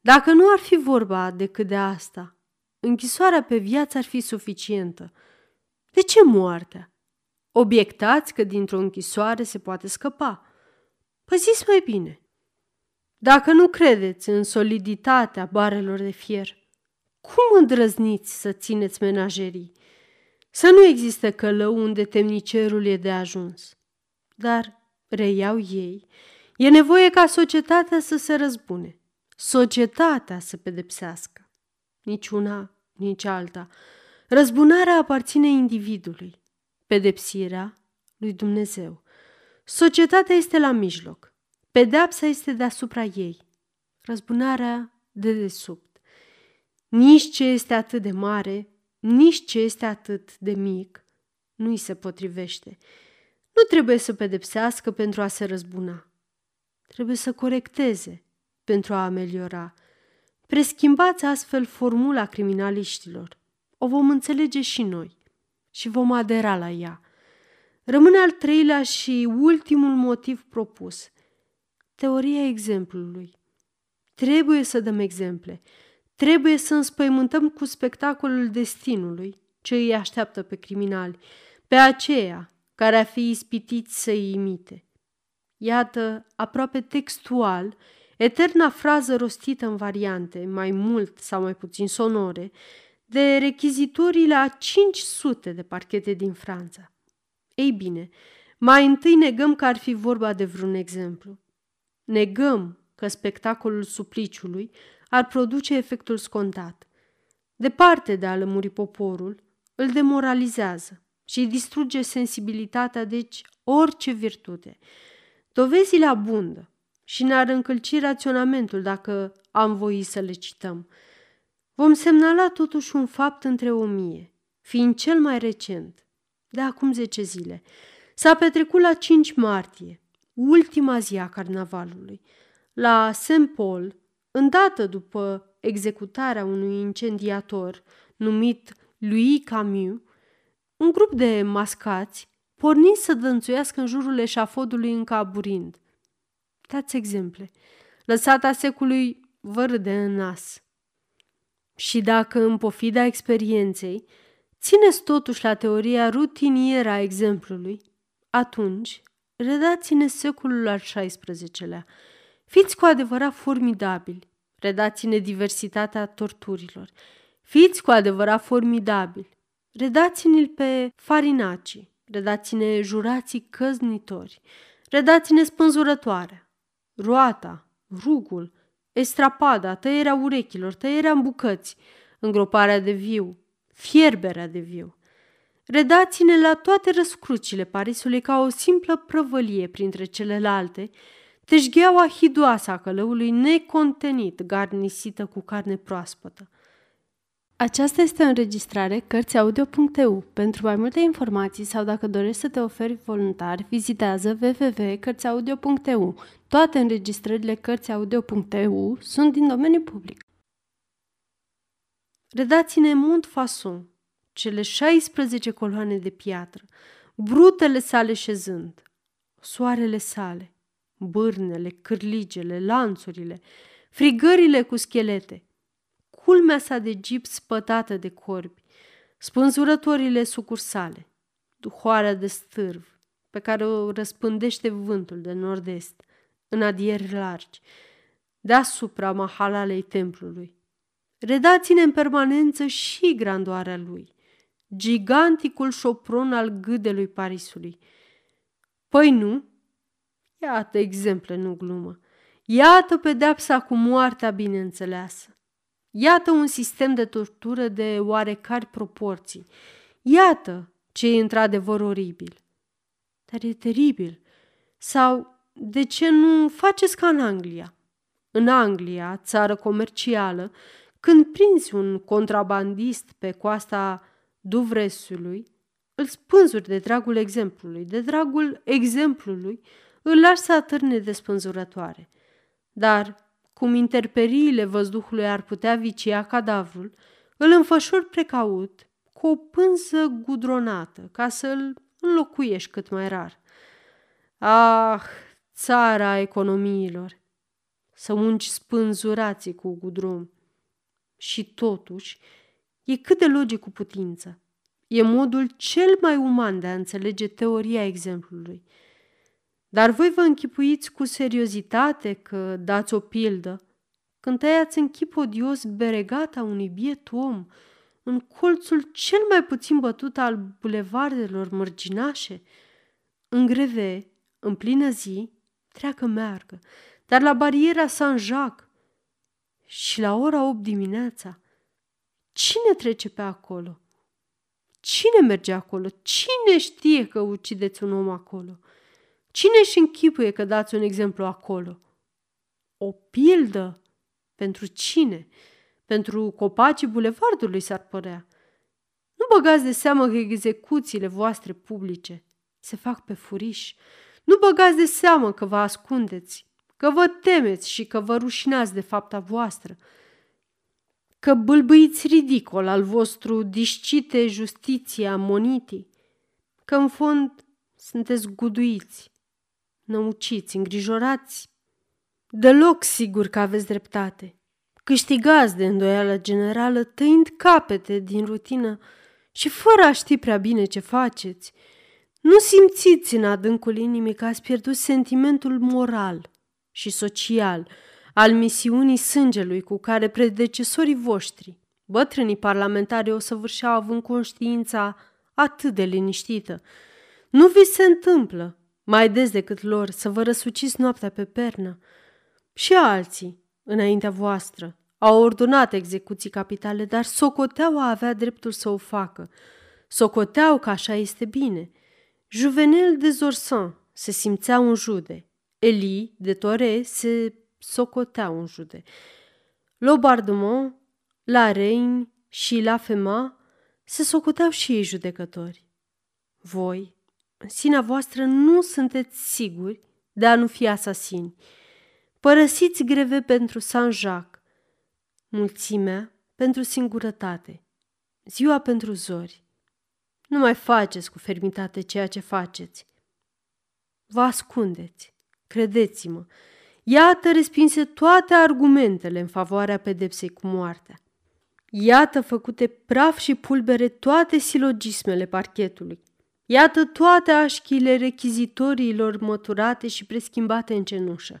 Dacă nu ar fi vorba decât de asta, închisoarea pe viață ar fi suficientă. De ce moartea? Obiectați că dintr-o închisoare se poate scăpa. Păziți mai bine. Dacă nu credeți în soliditatea barelor de fier, cum îndrăzniți să țineți menajerii? Să nu existe călău unde temnicerul e de ajuns. Dar, reiau ei, e nevoie ca societatea să se răzbune, societatea să pedepsească. Nici una, nici alta. Răzbunarea aparține individului, pedepsirea lui Dumnezeu. Societatea este la mijloc, pedeapsa este deasupra ei, răzbunarea dedesubt. Nici ce este atât de mare, nici ce este atât de mic, nu-i se potrivește. Nu trebuie să pedepsească pentru a se răzbuna. Trebuie să corecteze pentru a ameliora. Preschimbați astfel formula criminaliștilor. O vom înțelege și noi și vom adera la ea. Rămâne al treilea și ultimul motiv propus. Teoria exemplului. Trebuie să dăm exemple. Trebuie să înspăimântăm cu spectacolul destinului ce îi așteaptă pe criminali, pe aceea care a fi ispitiți să-i imite. Iată, aproape textual, eterna frază rostită în variante, mai mult sau mai puțin sonore, de rechizitorii la 500 de parchete din Franța. Ei bine, mai întâi negăm că ar fi vorba de vreun exemplu. Negăm că spectacolul supliciului ar produce efectul scontat. Departe de a lămuri poporul, îl demoralizează și distruge sensibilitatea, deci orice virtute. Dovezile abundă și ne-ar încălci raționamentul dacă am voi să le cităm. Vom semnala totuși un fapt între 1000, fiind cel mai recent, de acum 10 zile. S-a petrecut la 5 martie, ultima zi a carnavalului, la Saint-Paul, îndată după executarea unui incendiator numit Louis Camus. Un grup de mascați porni să dănțuiască în jurul eșafodului încă aburind. Dați exemple. Lăsata secului vă râde în nas. Și dacă, în pofida experienței, țineți totuși la teoria rutinieră a exemplului, atunci redați-ne secolul al XVI-lea. Fiți cu adevărat formidabili. Redați-ne diversitatea torturilor. Fiți cu adevărat formidabili. Redați-ne-l pe Farinaci, redați-ne jurații căznitori, redați-ne spânzurătoarea, roata, rugul, estrapada, tăierea urechilor, tăierea în bucăți, îngroparea de viu, fierberea de viu. Redați-ne la toate răscrucile Parisului ca o simplă prăvălie printre celelalte, teșgheaua hidoasă a călăului necontenit, garnisită cu carne proaspătă. Aceasta este o înregistrare Cărțiaudio.eu. Pentru mai multe informații sau dacă dorești să te oferi voluntar, vizitează www.cărțiaudio.eu. Toate înregistrările Cărțiaudio.eu sunt din domeniu public. Redați-ne Montfaucon, cele 16 coloane de piatră, brutele sale șezând, soarele sale, bârnele, cârligele, lanțurile, frigările cu schelete, culmea sa de gips spătată de corbi, spânzurătorile sucursale, duhoarea de stârv pe care o răspândește vântul de nord-est, în adieri largi, deasupra mahalalei templului. Redați-ne în permanență și grandoarea lui, giganticul șopron al gâdelui Parisului. Păi nu? Iată exemple, nu glumă. Iată pedeapsa cu moartea bineînțeleasă. Iată un sistem de tortură de oarecare proporții. Iată ce e într-adevăr oribil. Dar e teribil. Sau de ce nu faceți ca în Anglia? În Anglia, țară comercială, când prinzi un contrabandist pe coasta Duvresului, îl spânzuri de dragul exemplului, îl lași să atârne de spânzurătoare. Dar, cum interperiile văzduhului ar putea vicia cadavrul, îl înfășuri precaut, cu o pânză gudronată, ca să îl înlocuiești cât mai rar. Ah, țara economiilor! Să ungi spânzurații cu gudron. Și totuși, e cât de logic cu putință. E modul cel mai uman de a înțelege teoria exemplului. Dar voi vă închipuiți cu seriozitate că dați o pildă, când tăiați în chip odios beregata unui biet om în colțul cel mai puțin bătut al bulevardelor mărginașe. În greve, în plină zi, treacă meargă, dar la bariera Saint-Jacques și la ora 8 dimineața, cine trece pe acolo? Cine merge acolo? Cine știe că ucideți un om acolo? Cine își închipuie că dați un exemplu acolo? O pildă? Pentru cine? Pentru copacii bulevardului, s-ar părea. Nu băgați de seamă că execuțiile voastre publice se fac pe furiș. Nu băgați de seamă că vă ascundeți, că vă temeți și că vă rușinați de fapta voastră, că bâlbâiți ridicol al vostru discite justiția monitii, că în fond sunteți guduiți, năuciți, îngrijorați. Deloc sigur că aveți dreptate. Câștigați de îndoială generală, tăind capete din rutină și fără a ști prea bine ce faceți. Nu simțiți în adâncul inimii că ați pierdut sentimentul moral și social al misiunii sângelui cu care predecesorii voștri, bătrânii parlamentari, o săvârșeau având conștiința atât de liniștită. Nu vi se întâmplă, mai des decât lor, să vă răsuciți noaptea pe pernă. Și alții, înaintea voastră, au ordonat execuții capitale, dar socoteau a avea dreptul să o facă. Socoteau că așa este bine. Juvenel de Zorsan se simțea un jude. Eli de Tore se socotea un jude. Lobardumon, La Reini și La Fema se socoteau și ei judecători. Voi, în sinea voastră, nu sunteți siguri de a nu fi asasini. Părăsiți greve pentru Saint-Jacques, mulțimea pentru singurătate, ziua pentru zori. Nu mai faceți cu fermitate ceea ce faceți. Vă ascundeți, credeți-mă. Iată respinse toate argumentele în favoarea pedepsei cu moartea. Iată făcute praf și pulbere toate silogismele parchetului. Iată toate așchile rechizitoriilor măturate și preschimbate în cenușă.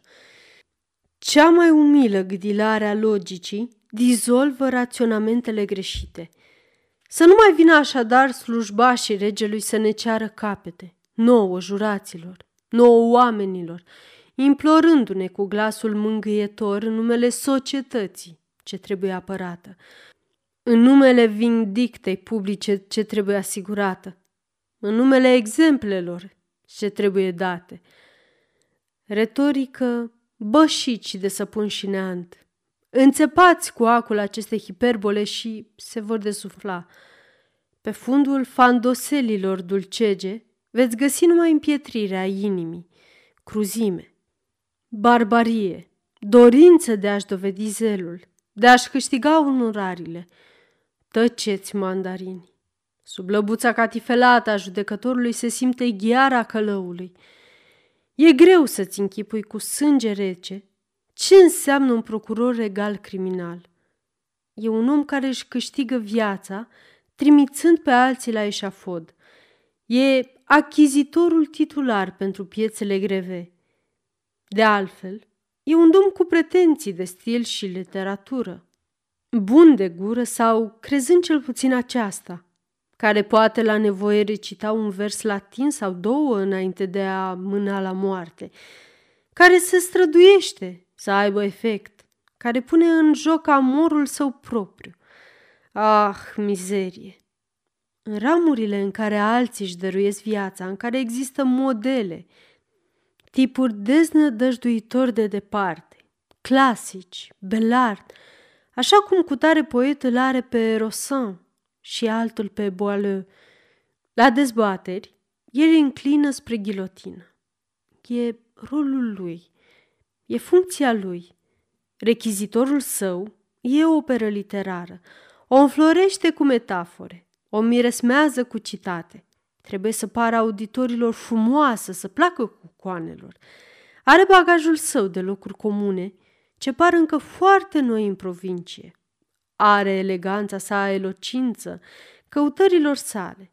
Cea mai umilă gâdilare a logicii dizolvă raționamentele greșite. Să nu mai vină așadar slujbașii regelui să ne ceară capete, nouă juraților, nouă oamenilor, implorându-ne cu glasul mângâietor în numele societății ce trebuie apărată, în numele vindictei publice ce trebuie asigurată, în numele exemplelor ce trebuie date. Retorică bășici de săpun și neant. Înțepați cu acul aceste hiperbole și se vor desufla. Pe fundul fandoselilor dulcege veți găsi numai împietrirea inimii, cruzime, barbarie, dorință de a-și dovedi zelul, de a-și câștiga onorarile. Tăceți, mandarini! Sub lăbuța catifelată a judecătorului se simte gheara călăului. E greu să-ți închipui cu sânge rece ce înseamnă un procuror regal criminal. E un om care își câștigă viața trimițând pe alții la eșafod. E achizitorul titular pentru piețele greve. De altfel, e un domn cu pretenții de stil și literatură, bun de gură sau crezând cel puțin aceasta, care poate la nevoie recita un vers latin sau două înainte de a mâna la moarte, care se străduiește să aibă efect, care pune în joc amorul său propriu. Ah, mizerie! În ramurile în care alții își dăruiesc viața, în care există modele, tipuri deznădăjduitori de departe, clasici, Belart, așa cum cutare poet îl are pe Rossin și altul pe Boileau. La dezbateri, el înclină spre ghilotină. E rolul lui, e funcția lui. Rechizitorul său e o operă literară, o înflorește cu metafore, o miresmează cu citate. Trebuie să pară auditorilor frumoasă, să placă cucoanelor. Are bagajul său de locuri comune, ce par încă foarte noi în provincie. Are eleganța sa elocință căutărilor sale,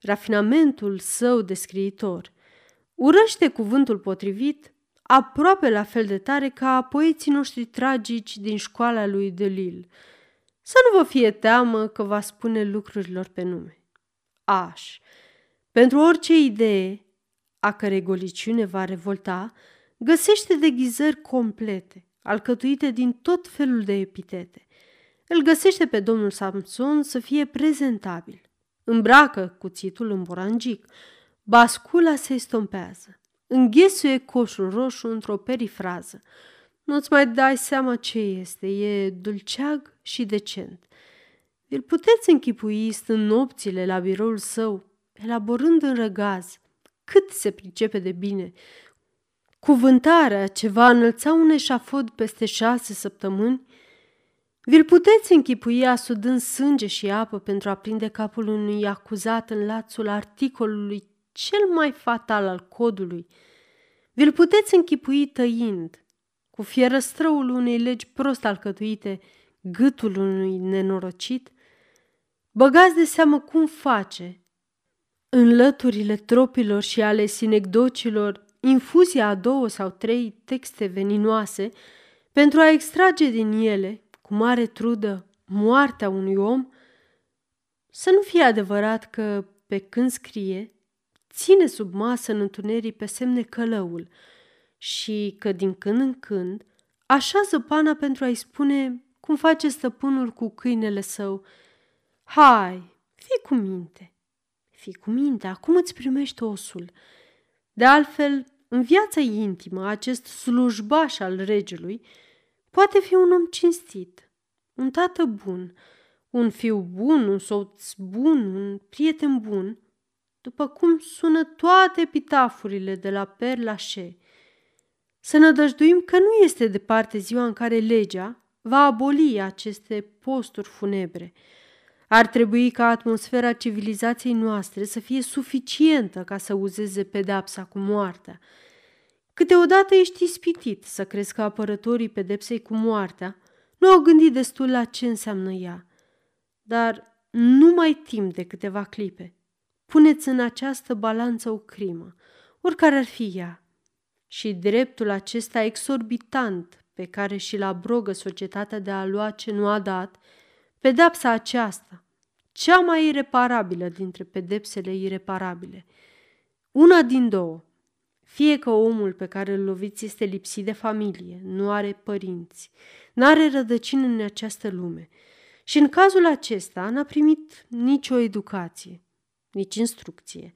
rafinamentul său de scriitor. Urăște cuvântul potrivit aproape la fel de tare ca poeții noștri tragici din școala lui De Lille. Să nu vă fie teamă că va spune lucrurilor pe nume. Aș, pentru orice idee a cărei goliciune va revolta, găsește deghizări complete, alcătuite din tot felul de epitete. Îl găsește pe domnul Samson să fie prezentabil. Îmbracă cuțitul în borangic, bascula se estompează, înghesuie coșul roșu într-o perifrază. Nu-ți mai dai seama ce este, e dulceag și decent. Îl puteți închipui stând nopțile la biroul său, elaborând în răgaz cât se pricepe de bine. Cuvântarea ce va înălța un eșafod peste 6 săptămâni, vi-l puteți închipui asudând sânge și apă pentru a prinde capul unui acuzat în lațul articolului cel mai fatal al codului. Vi-l puteți închipui tăind, cu fierăstrăul unei legi prost alcătuite, gâtul unui nenorocit. Băgați de seamă cum face, în lăturile tropilor și ale sinecdocilor, infuzia a 2 sau 3 texte veninoase pentru a extrage din ele, cu mare trudă, moartea unui om. Să nu fie adevărat că, pe când scrie, ține sub masă în întuneric pe semne călăul și că, din când în când, așează pana pentru a-i spune cum face stăpânul cu câinele său: „Hai, fii cu minte, fii cu minte, acum îți primești osul." De altfel, în viața intimă, acest slujbaș al regelui poate fi un om cinstit, un tată bun, un fiu bun, un soț bun, un prieten bun, după cum sună toate epitafurile de la Père-Lachaise. Să nădăjduim că nu este departe ziua în care legea va aboli aceste posturi funebre. Ar trebui ca atmosfera civilizației noastre să fie suficientă ca să uzeze pedepsa cu moartea. Câteodată ești ispitit să crezi că apărătorii pedepsei cu moartea nu au gândit destul la ce înseamnă ea. Dar numai timp de câteva clipe puneți în această balanță o crimă, oricare ar fi ea, și dreptul acesta exorbitant pe care și-l abrogă societatea de a lua ce nu a dat, pedepsa aceasta, cea mai ireparabilă dintre pedepsele ireparabile. Una din două. Fie că omul pe care îl loviți este lipsit de familie, nu are părinți, n-are rădăcini în această lume și în cazul acesta n-a primit nicio educație, nici instrucție.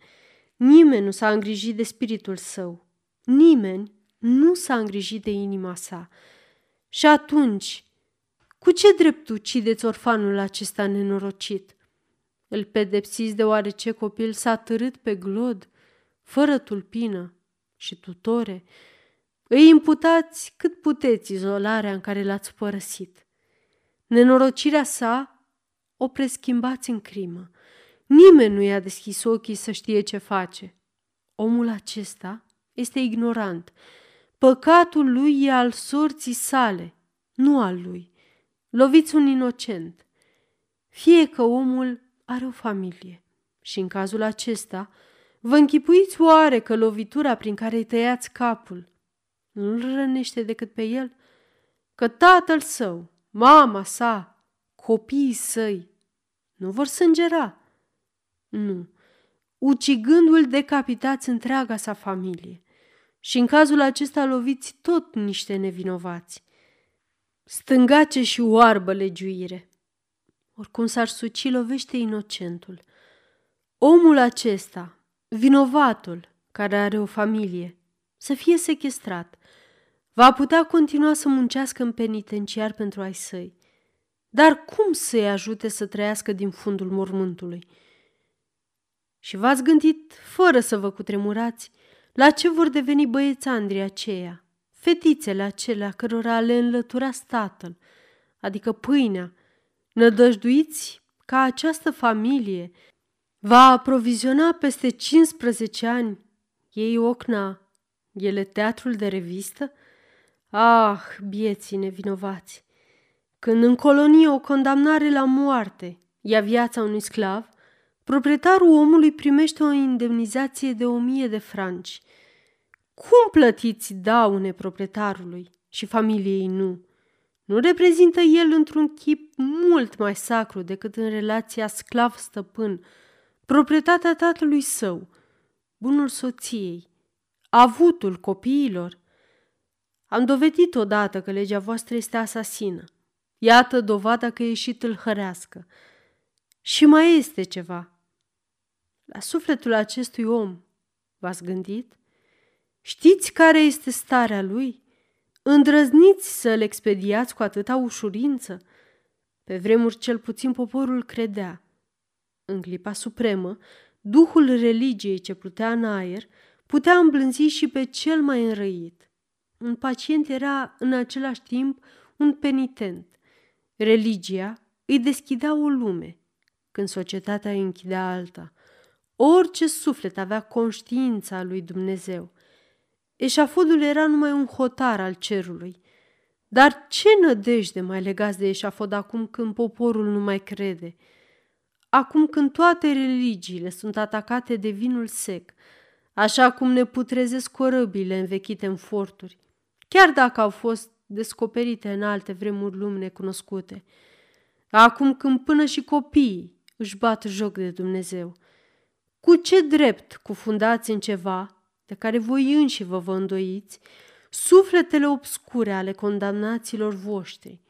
Nimeni nu s-a îngrijit de spiritul său, nimeni nu s-a îngrijit de inima sa. Și atunci, cu ce drept ucideți orfanul acesta nenorocit? Îl pedepsiți deoarece copil s-a târât pe glod, fără tulpină și tutore? Îi imputați cât puteți izolarea în care l-ați părăsit. Nenorocirea sa o preschimbați în crimă. Nimeni nu i-a deschis ochii să știe ce face. Omul acesta este ignorant. Păcatul lui e al sorții sale, nu al lui. Loviți un inocent. Fie că omul are o familie și în cazul acesta vă închipuiți oare că lovitura prin care îi tăiați capul nu-l rănește decât pe el? Că tatăl său, mama sa, copiii săi nu vor sângera? Nu. Ucigându-l decapitați întreaga sa familie și în cazul acesta loviți tot niște nevinovați. Stângace și oarbă legiuire. Oricum s-ar suci, lovește inocentul. Omul acesta, vinovatul, care are o familie, să fie sechestrat, va putea continua să muncească în penitenciar pentru ai săi. Dar cum să-i ajute să trăiască din fundul mormântului? Și v-ați gândit, fără să vă cutremurați, La ce vor deveni băiețandrii aceia, fetițele acelea cărora le înlătura statul, adică pâinea, nădăjduiți ca această familie va aproviziona peste 15 ani ei ocna, ele teatrul de revistă? Ah, bieții nevinovați! Când în colonie o condamnare la moarte ia viața unui sclav, proprietarul omului primește o indemnizație de 1000 de franci. Cum plătiți daune proprietarului și familiei nu? Nu reprezintă el într-un chip mult mai sacru decât în relația sclav-stăpân, proprietatea tatălui său, bunul soției, avutul copiilor? Am dovedit odată că legea voastră este asasină. Iată dovada că e și tâlhărească. Și mai este ceva. La sufletul acestui om, v-ați gândit? Știți care este starea lui? Îndrăzniți să-l expediați cu atâta ușurință? Pe vremuri cel puțin poporul credea. În clipa supremă, duhul religiei ce plutea în aer putea îmblânzi și pe cel mai înrăit. Un pacient era în același timp un penitent. Religia îi deschidea o lume, când societatea îi închidea alta. Orice suflet avea conștiința lui Dumnezeu. Eșafodul era numai un hotar al cerului. Dar ce nădejde mai legați de eșafod acum când poporul nu mai crede? Acum când toate religiile sunt atacate de vinul sec, așa cum ne putrezesc corăbile învechite în forturi, chiar dacă au fost descoperite în alte vremuri lumi necunoscute. Acum când până și copiii își bat joc de Dumnezeu. Cu ce drept cufundați în ceva de care voi înși vă îndoiți sufletele obscure ale condamnaților voștri?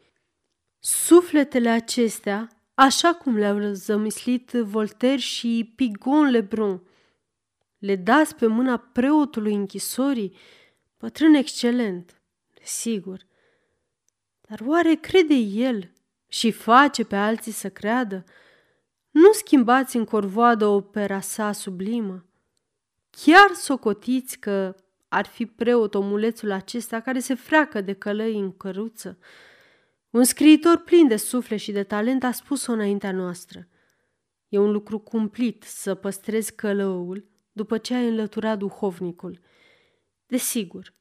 Sufletele acestea, așa cum le-au zămislit Voltaire și Pigon Lebrun, le dați pe mâna preotului închisorii, bătrân excelent, sigur. Dar oare crede el și face pe alții să creadă? Nu schimbați în corvoadă opera sa sublimă? Chiar socotiți că ar fi preot omulețul acesta care se freacă de călăi în căruță? Un scriitor plin de suflet și de talent a spus-o înaintea noastră. E un lucru cumplit să păstrezi călăul după ce ai înlăturat duhovnicul. Desigur,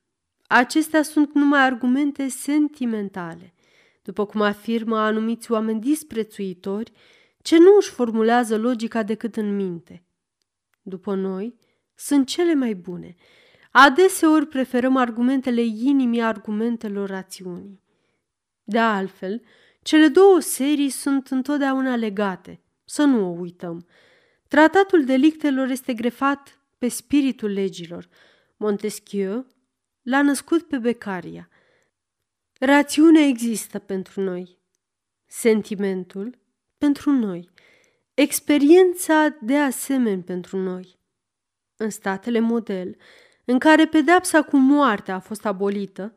acestea sunt numai argumente sentimentale, după cum afirmă anumiți oameni disprețuitori ce nu își formulează logica decât în minte. După noi, sunt cele mai bune. Adeseori preferăm argumentele inimii argumentelor rațiunii. De altfel, cele două serii sunt întotdeauna legate, să nu o uităm. Tratatul delictelor este grefat pe spiritul legilor. Montesquieu l-a născut pe Becaria. Rațiunea există pentru noi, sentimentul pentru noi, experiența de asemenea pentru noi. În statele model, în care pedeapsa cu moartea a fost abolită,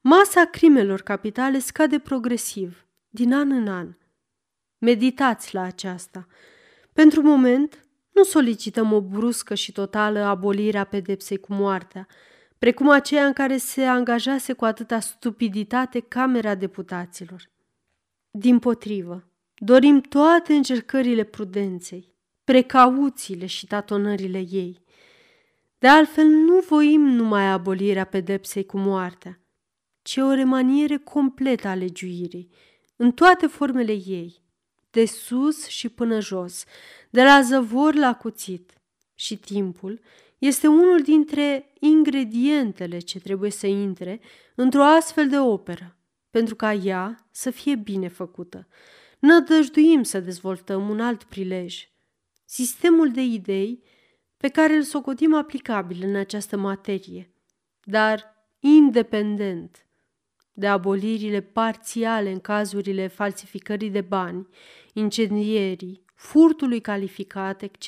masa crimelor capitale scade progresiv, din an în an. Meditați la aceasta. Pentru moment, nu solicităm o bruscă și totală abolire a pedepsei cu moartea, precum aceea în care se angajase cu atâta stupiditate Camera Deputaților. Dimpotrivă, dorim toate încercările prudenței, precauțiile și tatonările ei. De altfel, nu voim numai abolirea pedepsei cu moartea, ci o remaniere completă a legiuirii, în toate formele ei, de sus și până jos, de la zăvor la cuțit. Și timpul este unul dintre ingredientele ce trebuie să intre într-o astfel de operă, pentru ca ea să fie bine făcută. Nădăjduim să dezvoltăm un alt prilej, sistemul de idei pe care îl socotim aplicabil în această materie, dar independent de abolirile parțiale în cazurile falsificării de bani, incendierii, furtului calificat, etc.,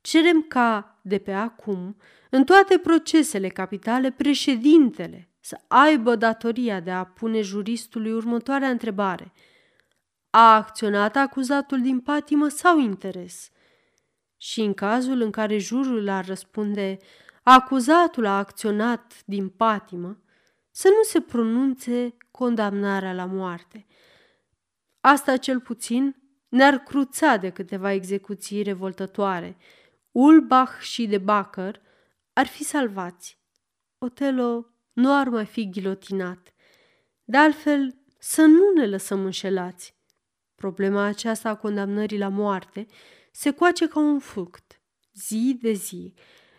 cerem ca, de pe acum, în toate procesele capitale, președintele să aibă datoria de a pune juristului următoarea întrebare. A acționat acuzatul din patimă sau interes? Și în cazul în care jurul ar răspunde acuzatul a acționat din patimă, să nu se pronunțe condamnarea la moarte. Asta cel puțin ne-ar cruța de câteva execuții revoltătoare. Ulbach și de Bacher ar fi salvați. Otelo nu ar mai fi ghilotinat. De altfel, să nu ne lăsăm înșelați. Problema aceasta a condamnării la moarte se coace ca un fruct, zi de zi.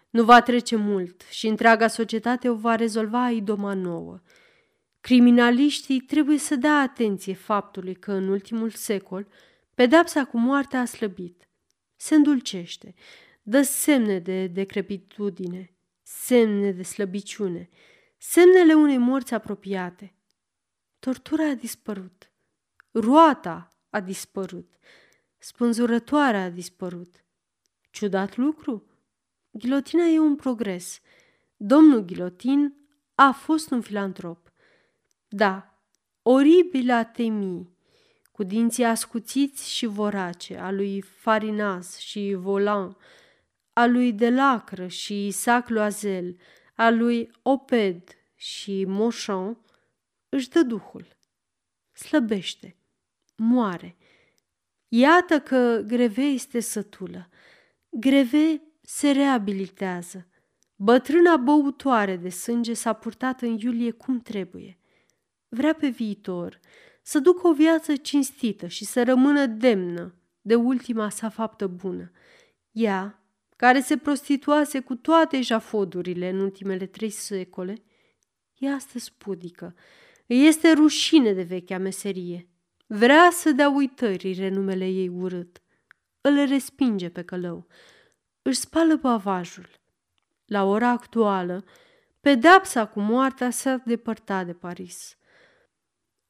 Nu va trece mult și întreaga societate o va rezolva idoma nouă. Criminaliștii trebuie să dea atenție faptului că în ultimul secol pedepsa cu moartea a slăbit. Se îndulcește, dă semne de decrepitudine, semne de slăbiciune, semnele unei morți apropiate. Tortura a dispărut, roata a dispărut, spânzurătoarea a dispărut. Ciudat lucru! Ghilotina e un progres. Domnul Ghilotin a fost un filantrop. Da, oribil a temi, cu dinții ascuțiți și vorace, a lui Farinas și Volan, a lui Delacră și Isaac Loazel, a lui Oped și Moșon, își dă duhul. Slăbește, moare. Iată că Greve este sătulă. Greve se reabilitează. Bătrâna băutoare de sânge s-a purtat în iulie cum trebuie. Vrea pe viitor să ducă o viață cinstită și să rămână demnă de ultima sa faptă bună. Ea, care se prostituase cu toate jafodurile în ultimele 3 secole, e astăzi pudică. Îi este rușine de vechea meserie. Vrea să dea uitării renumele ei urât. Îl respinge pe călău. Își spală bavajul. La ora actuală, pedepsa cu moartea s-a depărtat de Paris.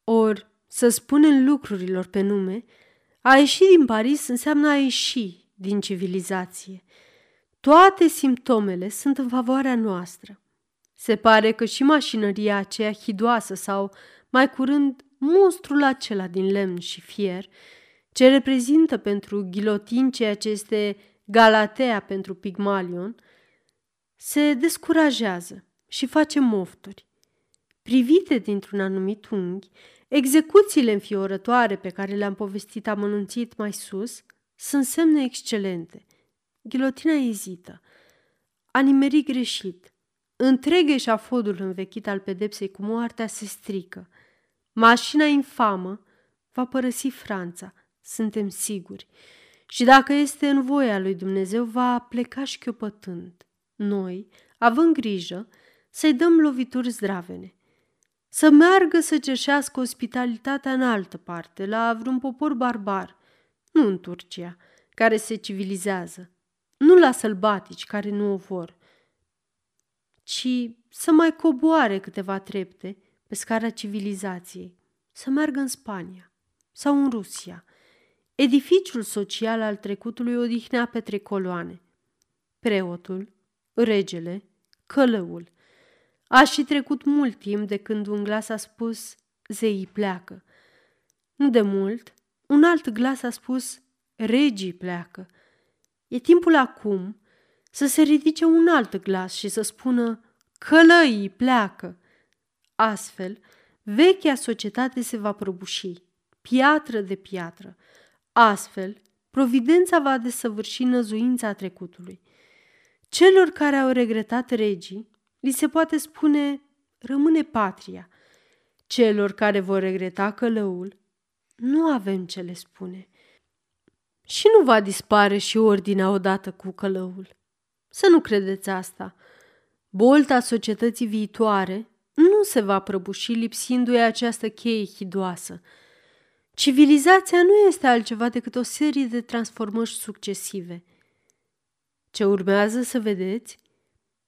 Or, să spunem lucrurilor pe nume, a ieși din Paris înseamnă a ieși din civilizație. Toate simptomele sunt în favoarea noastră. Se pare că și mașinăria aceea hidoasă sau, mai curând, monstrul acela din lemn și fier, ce reprezintă pentru Ghilotin ceea ce este Galatea pentru Pigmalion, se descurajează și face mofturi. Privite dintr-un anumit unghi, execuțiile înfiorătoare pe care le-am povestit amănunțit mai sus sunt semne excelente. Ghilotina ezită. A nimerit greșit. Întreg eșafodul învechit al pedepsei cu moartea se strică. Mașina infamă va părăsi Franța, suntem siguri. Și dacă este în voia lui Dumnezeu, va pleca șchiopătând. Noi, având grijă, să-i dăm lovituri zdravene. Să meargă să cerșească ospitalitatea în altă parte, la vreun popor barbar, nu în Turcia, care se civilizează, nu la sălbatici care nu o vor, ci să mai coboare câteva trepte pe scara civilizației, să meargă în Spania sau în Rusia. Edificiul social al trecutului odihnea pe 3 coloane. Preotul, regele, călăul. A și trecut mult timp de când un glas a spus, zeii pleacă. Nu de mult, un alt glas a spus, regii pleacă. E timpul acum să se ridice un alt glas și să spună, călăii pleacă. Astfel, vechea societate se va prăbuși, piatră de piatră. Astfel, providența va desăvârși năzuința trecutului. Celor care au regretat regii, li se poate spune, rămâne patria. Celor care vor regreta călăul, nu avem ce le spune. Și nu va dispare și ordinea odată cu călăul. Să nu credeți asta. Bolta societății viitoare nu se va prăbuși lipsindu-i această cheie hidoasă. Civilizația nu este altceva decât o serie de transformări succesive. Ce urmează să vedeți?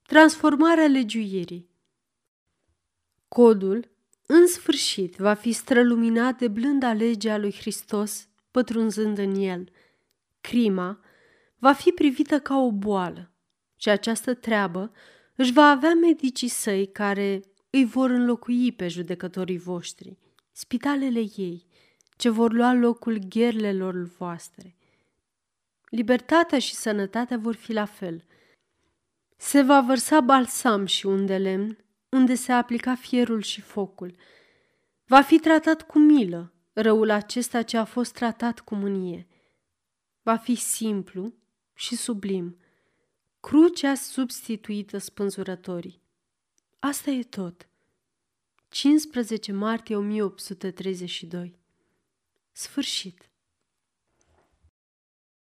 Transformarea legiuirii. Codul, în sfârșit, va fi străluminat de blânda lege a lui Hristos, pătrunzând în el. Crima va fi privită ca o boală și această treabă își va avea medicii săi care îi vor înlocui pe judecătorii voștri, spitalele ei, ce vor lua locul gherlelor voastre. Libertatea și sănătatea vor fi la fel. Se va vărsa balsam și un de lemn, unde se aplica fierul și focul. Va fi tratat cu milă răul acesta ce a fost tratat cu mânie. Va fi simplu și sublim. Crucea substituită spânzurătorii. Asta e tot. 15 martie 1832. Sfârșit.